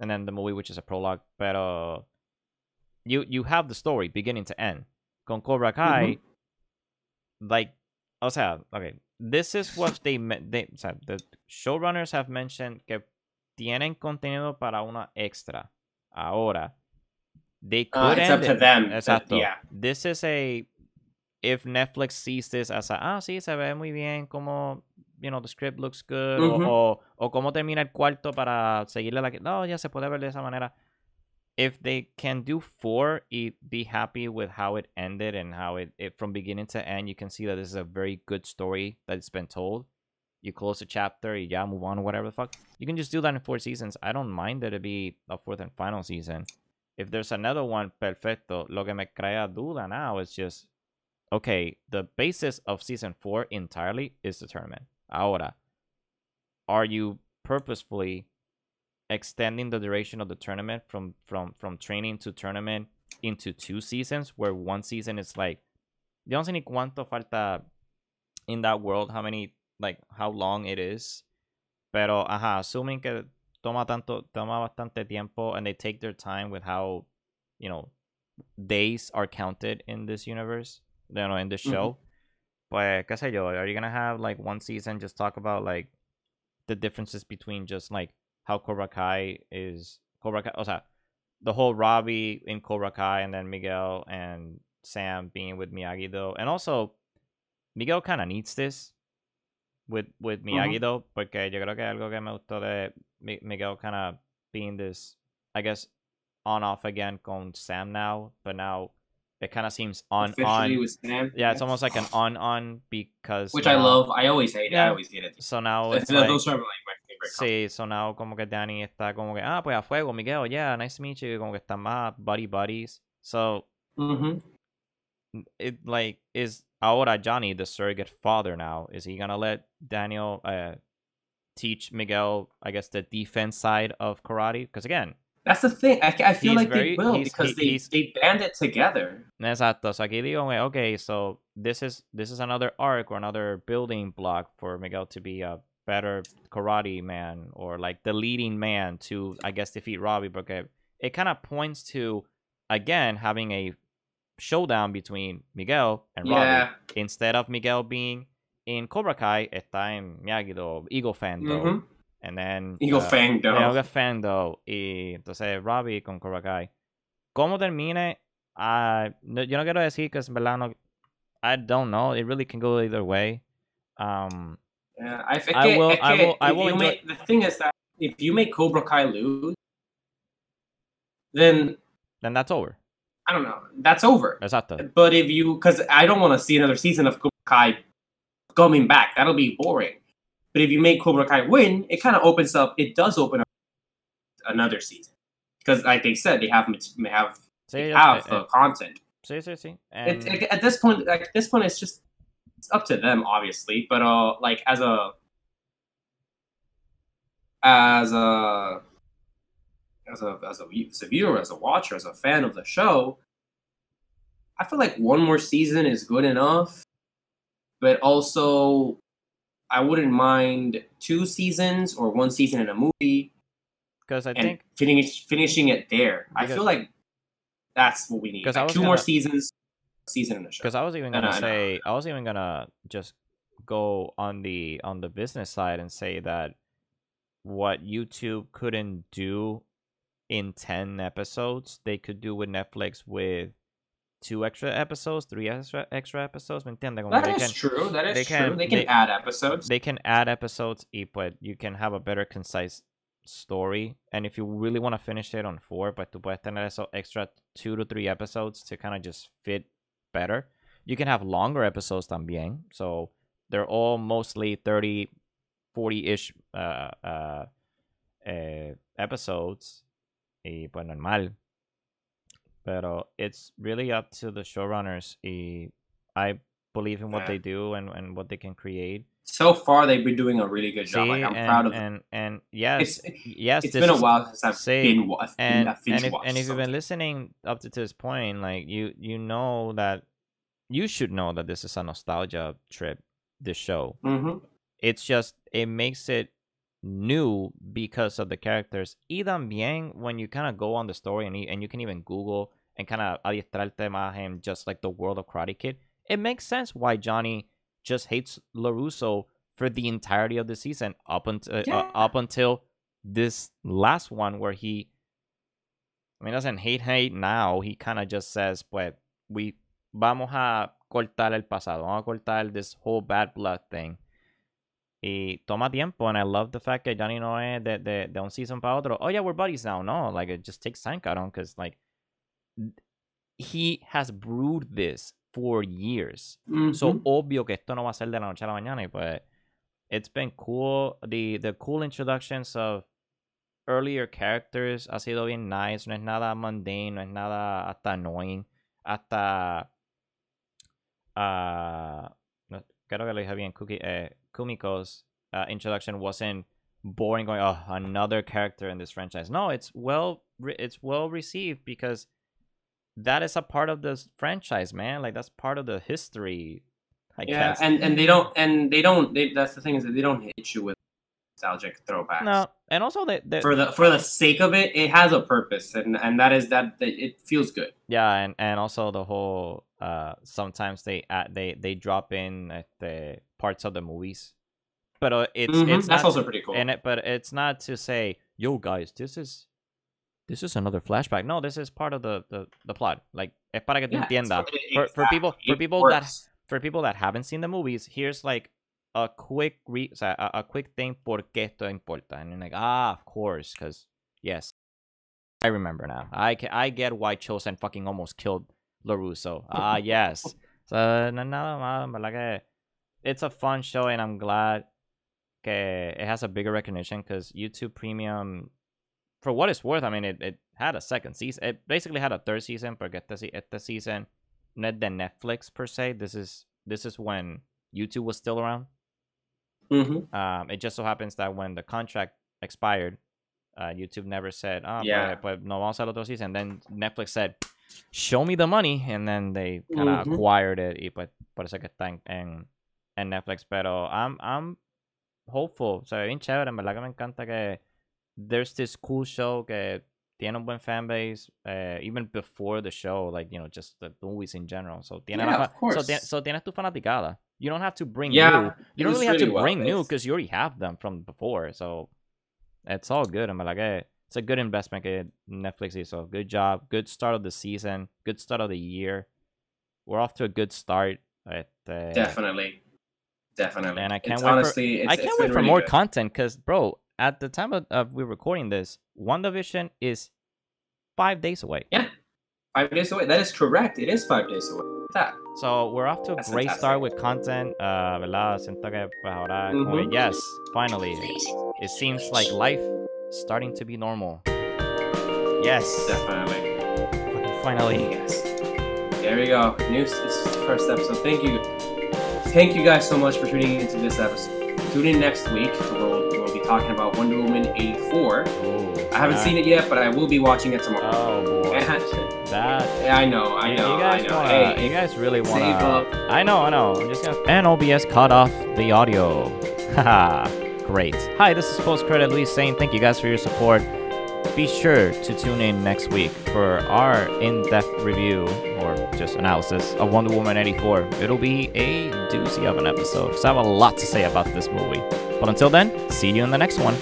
and then the movie, which is a prologue. But uh, you you have the story beginning to end. Con Cobra Kai, mm-hmm. like O sea, ok. This is what they, they... O sea, the showrunners have mentioned que tienen contenido para una extra. Ahora. They couldn't... Uh, it's up to them. Exacto. But, yeah. This is a... If Netflix sees this as a... Ah, sí, se ve muy bien como... You know, the script looks good. Mm-hmm. O, o, o cómo termina el cuarto para seguirle la... No, ya se puede ver de esa manera. If they can do four, be happy with how it ended and how it, it from beginning to end. You can see that this is a very good story that's been told. You close the chapter, you yeah, move on, whatever the fuck. You can just do that in four seasons. I don't mind that it be a fourth and final season. If there's another one, perfecto. Lo que me crea duda now is just, okay, the basis of season four entirely is the tournament. Ahora, are you purposefully extending the duration of the tournament from, from, from training to tournament into two seasons, where one season is like, yo no sé ni cuánto falta in that world, how many, like, how long it is. Pero, ajá, assuming que toma tanto, toma bastante tiempo, and they take their time with how, you know, days are counted in this universe, you know, in this show. Mm-hmm. Pues, qué sé yo, are you gonna have, like, one season just talk about, like, the differences between just, like, how Cobra Kai is Cobra Kai, o sea, the whole Robbie in Cobra Kai, and then Miguel and Sam being with Miyagi-Do, and also Miguel kind of needs this with with Miyagi-Do, uh-huh. porque yo creo que algo que me gustó de Miguel kind of being this, I guess, on off again con Sam now, but now it kind of seems on on. With Sam, yeah, yes. It's almost like an on on because which now, I love. I always hate it. Yeah. I always hate it. So now it's like, those are like my sí, so now como que Danny está como que, ah, pues a fuego, Miguel, yeah, nice to meet you, como que están más buddy buddies. So, mm-hmm. it like, is ahora Johnny the surrogate father now? Is he gonna let Daniel uh, teach Miguel, I guess, the defense side of karate? Because again... That's the thing, I, I feel like very, they will, because he, they, they band it together. Exacto, so aquí digo, okay, so this is, this is another arc or another building block for Miguel to be a better karate man, or like the leading man to, I guess, defeat Robbie. But it kind of points to, again, having a showdown between Miguel and yeah. Robbie. Instead of Miguel being in Cobra Kai, está en Miyagi-Do, Eagle Fang, mm-hmm. and then Eagle uh, Fang, though. Eagle Fang, though. Y entonces Robbie con Cobra Kai. ¿Cómo termine? Uh, no, yo no quiero decir que es verdad, no, I don't know. It really can go either way. Um... Yeah, I, I, I, will, I, I will. I will. I will. Make, the thing is that if you make Cobra Kai lose, then then that's over. I don't know. That's over. Exacto. But if you, because I don't want to see another season of Cobra Kai coming back. That'll be boring. But if you make Cobra Kai win, it kind of opens up. It does open up another season because, like they said, they have they have they sí, have the uh, content. Sí, sí, sí. And... It, at this point, like, at this point, it's just. It's up to them, obviously, but uh, like as a, as a, as a, as a, as a viewer, as a watcher, as a fan of the show, I feel like one more season is good enough. But also, I wouldn't mind two seasons or one season in a movie. Because I think finish, finishing it there, because I feel like that's what we need. Like, I was two gonna... more seasons. Season in the show, because I was even gonna no, no, say no. I was even gonna just go on the on the business side and say that what YouTube couldn't do in ten episodes they could do with Netflix with two extra episodes, three extra extra episodes. That they is can, true. That is they true. Can, they can they, add episodes. They can add episodes, but you can have a better concise story. And if you really want to finish it on four, but tú puedes tener esos extra two to three episodes to kind of just fit. Better. You can have longer episodes también. So they're all mostly thirty, forty-ish uh, uh, uh, episodes. Y pues normal. Pero it's really up to the showrunners. Y I believe in what yeah. they do and, and what they can create. So far, they've been doing a really good job. Sí, like, I'm and, proud of and, them. And, and yes, it's, yes, it's been a while since I've sí, been watched. And, and if, watch and if you've been listening up to this point, like you, you know that you should know that this is a nostalgia trip. This show, mm-hmm. it's just it makes it new because of the characters. Y también when you kind of go on the story and and you can even Google and kind of adiestrarte más in just like the world of Karate Kid, it makes sense why Johnny. just hates LaRusso for the entirety of the season up until yeah. uh, up until this last one, where he, I mean, doesn't hate hate now. He kind of just says, "Pues, we vamos a cortar el pasado, vamos a cortar this whole bad blood thing." Y toma tiempo, and I love the fact that Johnny no es de, de, de un season para otro. Oh yeah, we're buddies now. No, like it just takes time, cabrón, because like he has brewed this for years. Mm-hmm. So obvio que esto no va a ser de la noche a la mañana, y pues. It's been cool. The the cool introductions of earlier characters ha sido bien nice. No es nada mundane, no es nada hasta annoying. Hasta uh no, creo que lo dije bien. Cookie, eh, Kumiko's uh, introduction wasn't boring going, oh, another character in this franchise. No, it's well re it's well received because that is a part of this franchise, man. Like that's part of the history. I yeah, and, and they don't, and they don't. They, that's the thing, is that they don't hit you with nostalgic throwbacks. No, and also they, they, for the for the sake of it, it has a purpose, and, and that is that, that it feels good. Yeah, and, and also the whole uh, sometimes they uh, they they drop in at the parts of the movies, but uh, it's mm-hmm. it's that's also to, pretty cool. And it, but it's not to say, yo guys, this is this is another flashback. No, this is part of the the, the plot. Like, es para que te yeah, entienda. So it, for, for people for people works. that. For people that haven't seen the movies, here's like a quick re a, a quick thing, por qué esto importa, and you're like, ah, of course, because yes, I remember now. I can, I get why Chozen fucking almost killed LaRusso. Ah, yes. So no, no, but like a, it's a fun show, and I'm glad que it has a bigger recognition because YouTube Premium, for what it's worth, I mean, it, it had a second season. It basically had a third season, but get the at the season. Not the Netflix per se. This is this is when YouTube was still around. Mm-hmm. Um, it just so happens that when the contract expired, uh, YouTube never said, "Oh, yeah, pues, pues, no vamos a hacer otro season." Then Netflix said, "Show me the money," and then they kind of mm-hmm. acquired it. Y pues parece que está en, en, en Netflix. Pero I'm I'm hopeful. So bien chévere. En verdad que me encanta que there's this cool show que. Tiene un buen fan base, uh, even before the show, like, you know, just the movies in general. So, tiene yeah, of course. So, tiene, so tienes tu fanaticada. You don't have to bring yeah, new. You don't really have to well bring based. new because you already have them from before. So, it's all good. I'm like, hey, it's a good investment que Netflix is. So, good job. Good start of the season. Good start of the year. We're off to a good start. At, uh, Definitely. Definitely. And I can't it's wait honestly, for, it's, I can't wait for really more good. content because, bro, at the time of, of we recording this, WandaVision is five days away. Yeah, five days away. That is correct. It is five days away. That. So we're off to a That's great fantastic. start with content. Uh, ¿verdad? Siento que ahora, mm-hmm. yes, finally, it seems like life starting to be normal. Yes, definitely. Finally, yes. There we go. News is the first episode. Thank you, thank you guys so much for tuning into this episode. Tune in next week. We'll talking about Wonder Woman eighty-four. Ooh, I haven't that. seen it yet, but I will be watching it tomorrow. Oh boy! that yeah, I know, I know, you guys I know. Wanna, hey, you guys really want to? I know, I know. I'm just gonna. And O B S cut off the audio. Haha, great. Hi, this is Post Credit Luis saying thank you guys for your support. Be sure to tune in next week for our in-depth review or just analysis of Wonder Woman eighty-four. It'll be a doozy of an episode, so I have a lot to say about this movie. But until then, see you in the next one.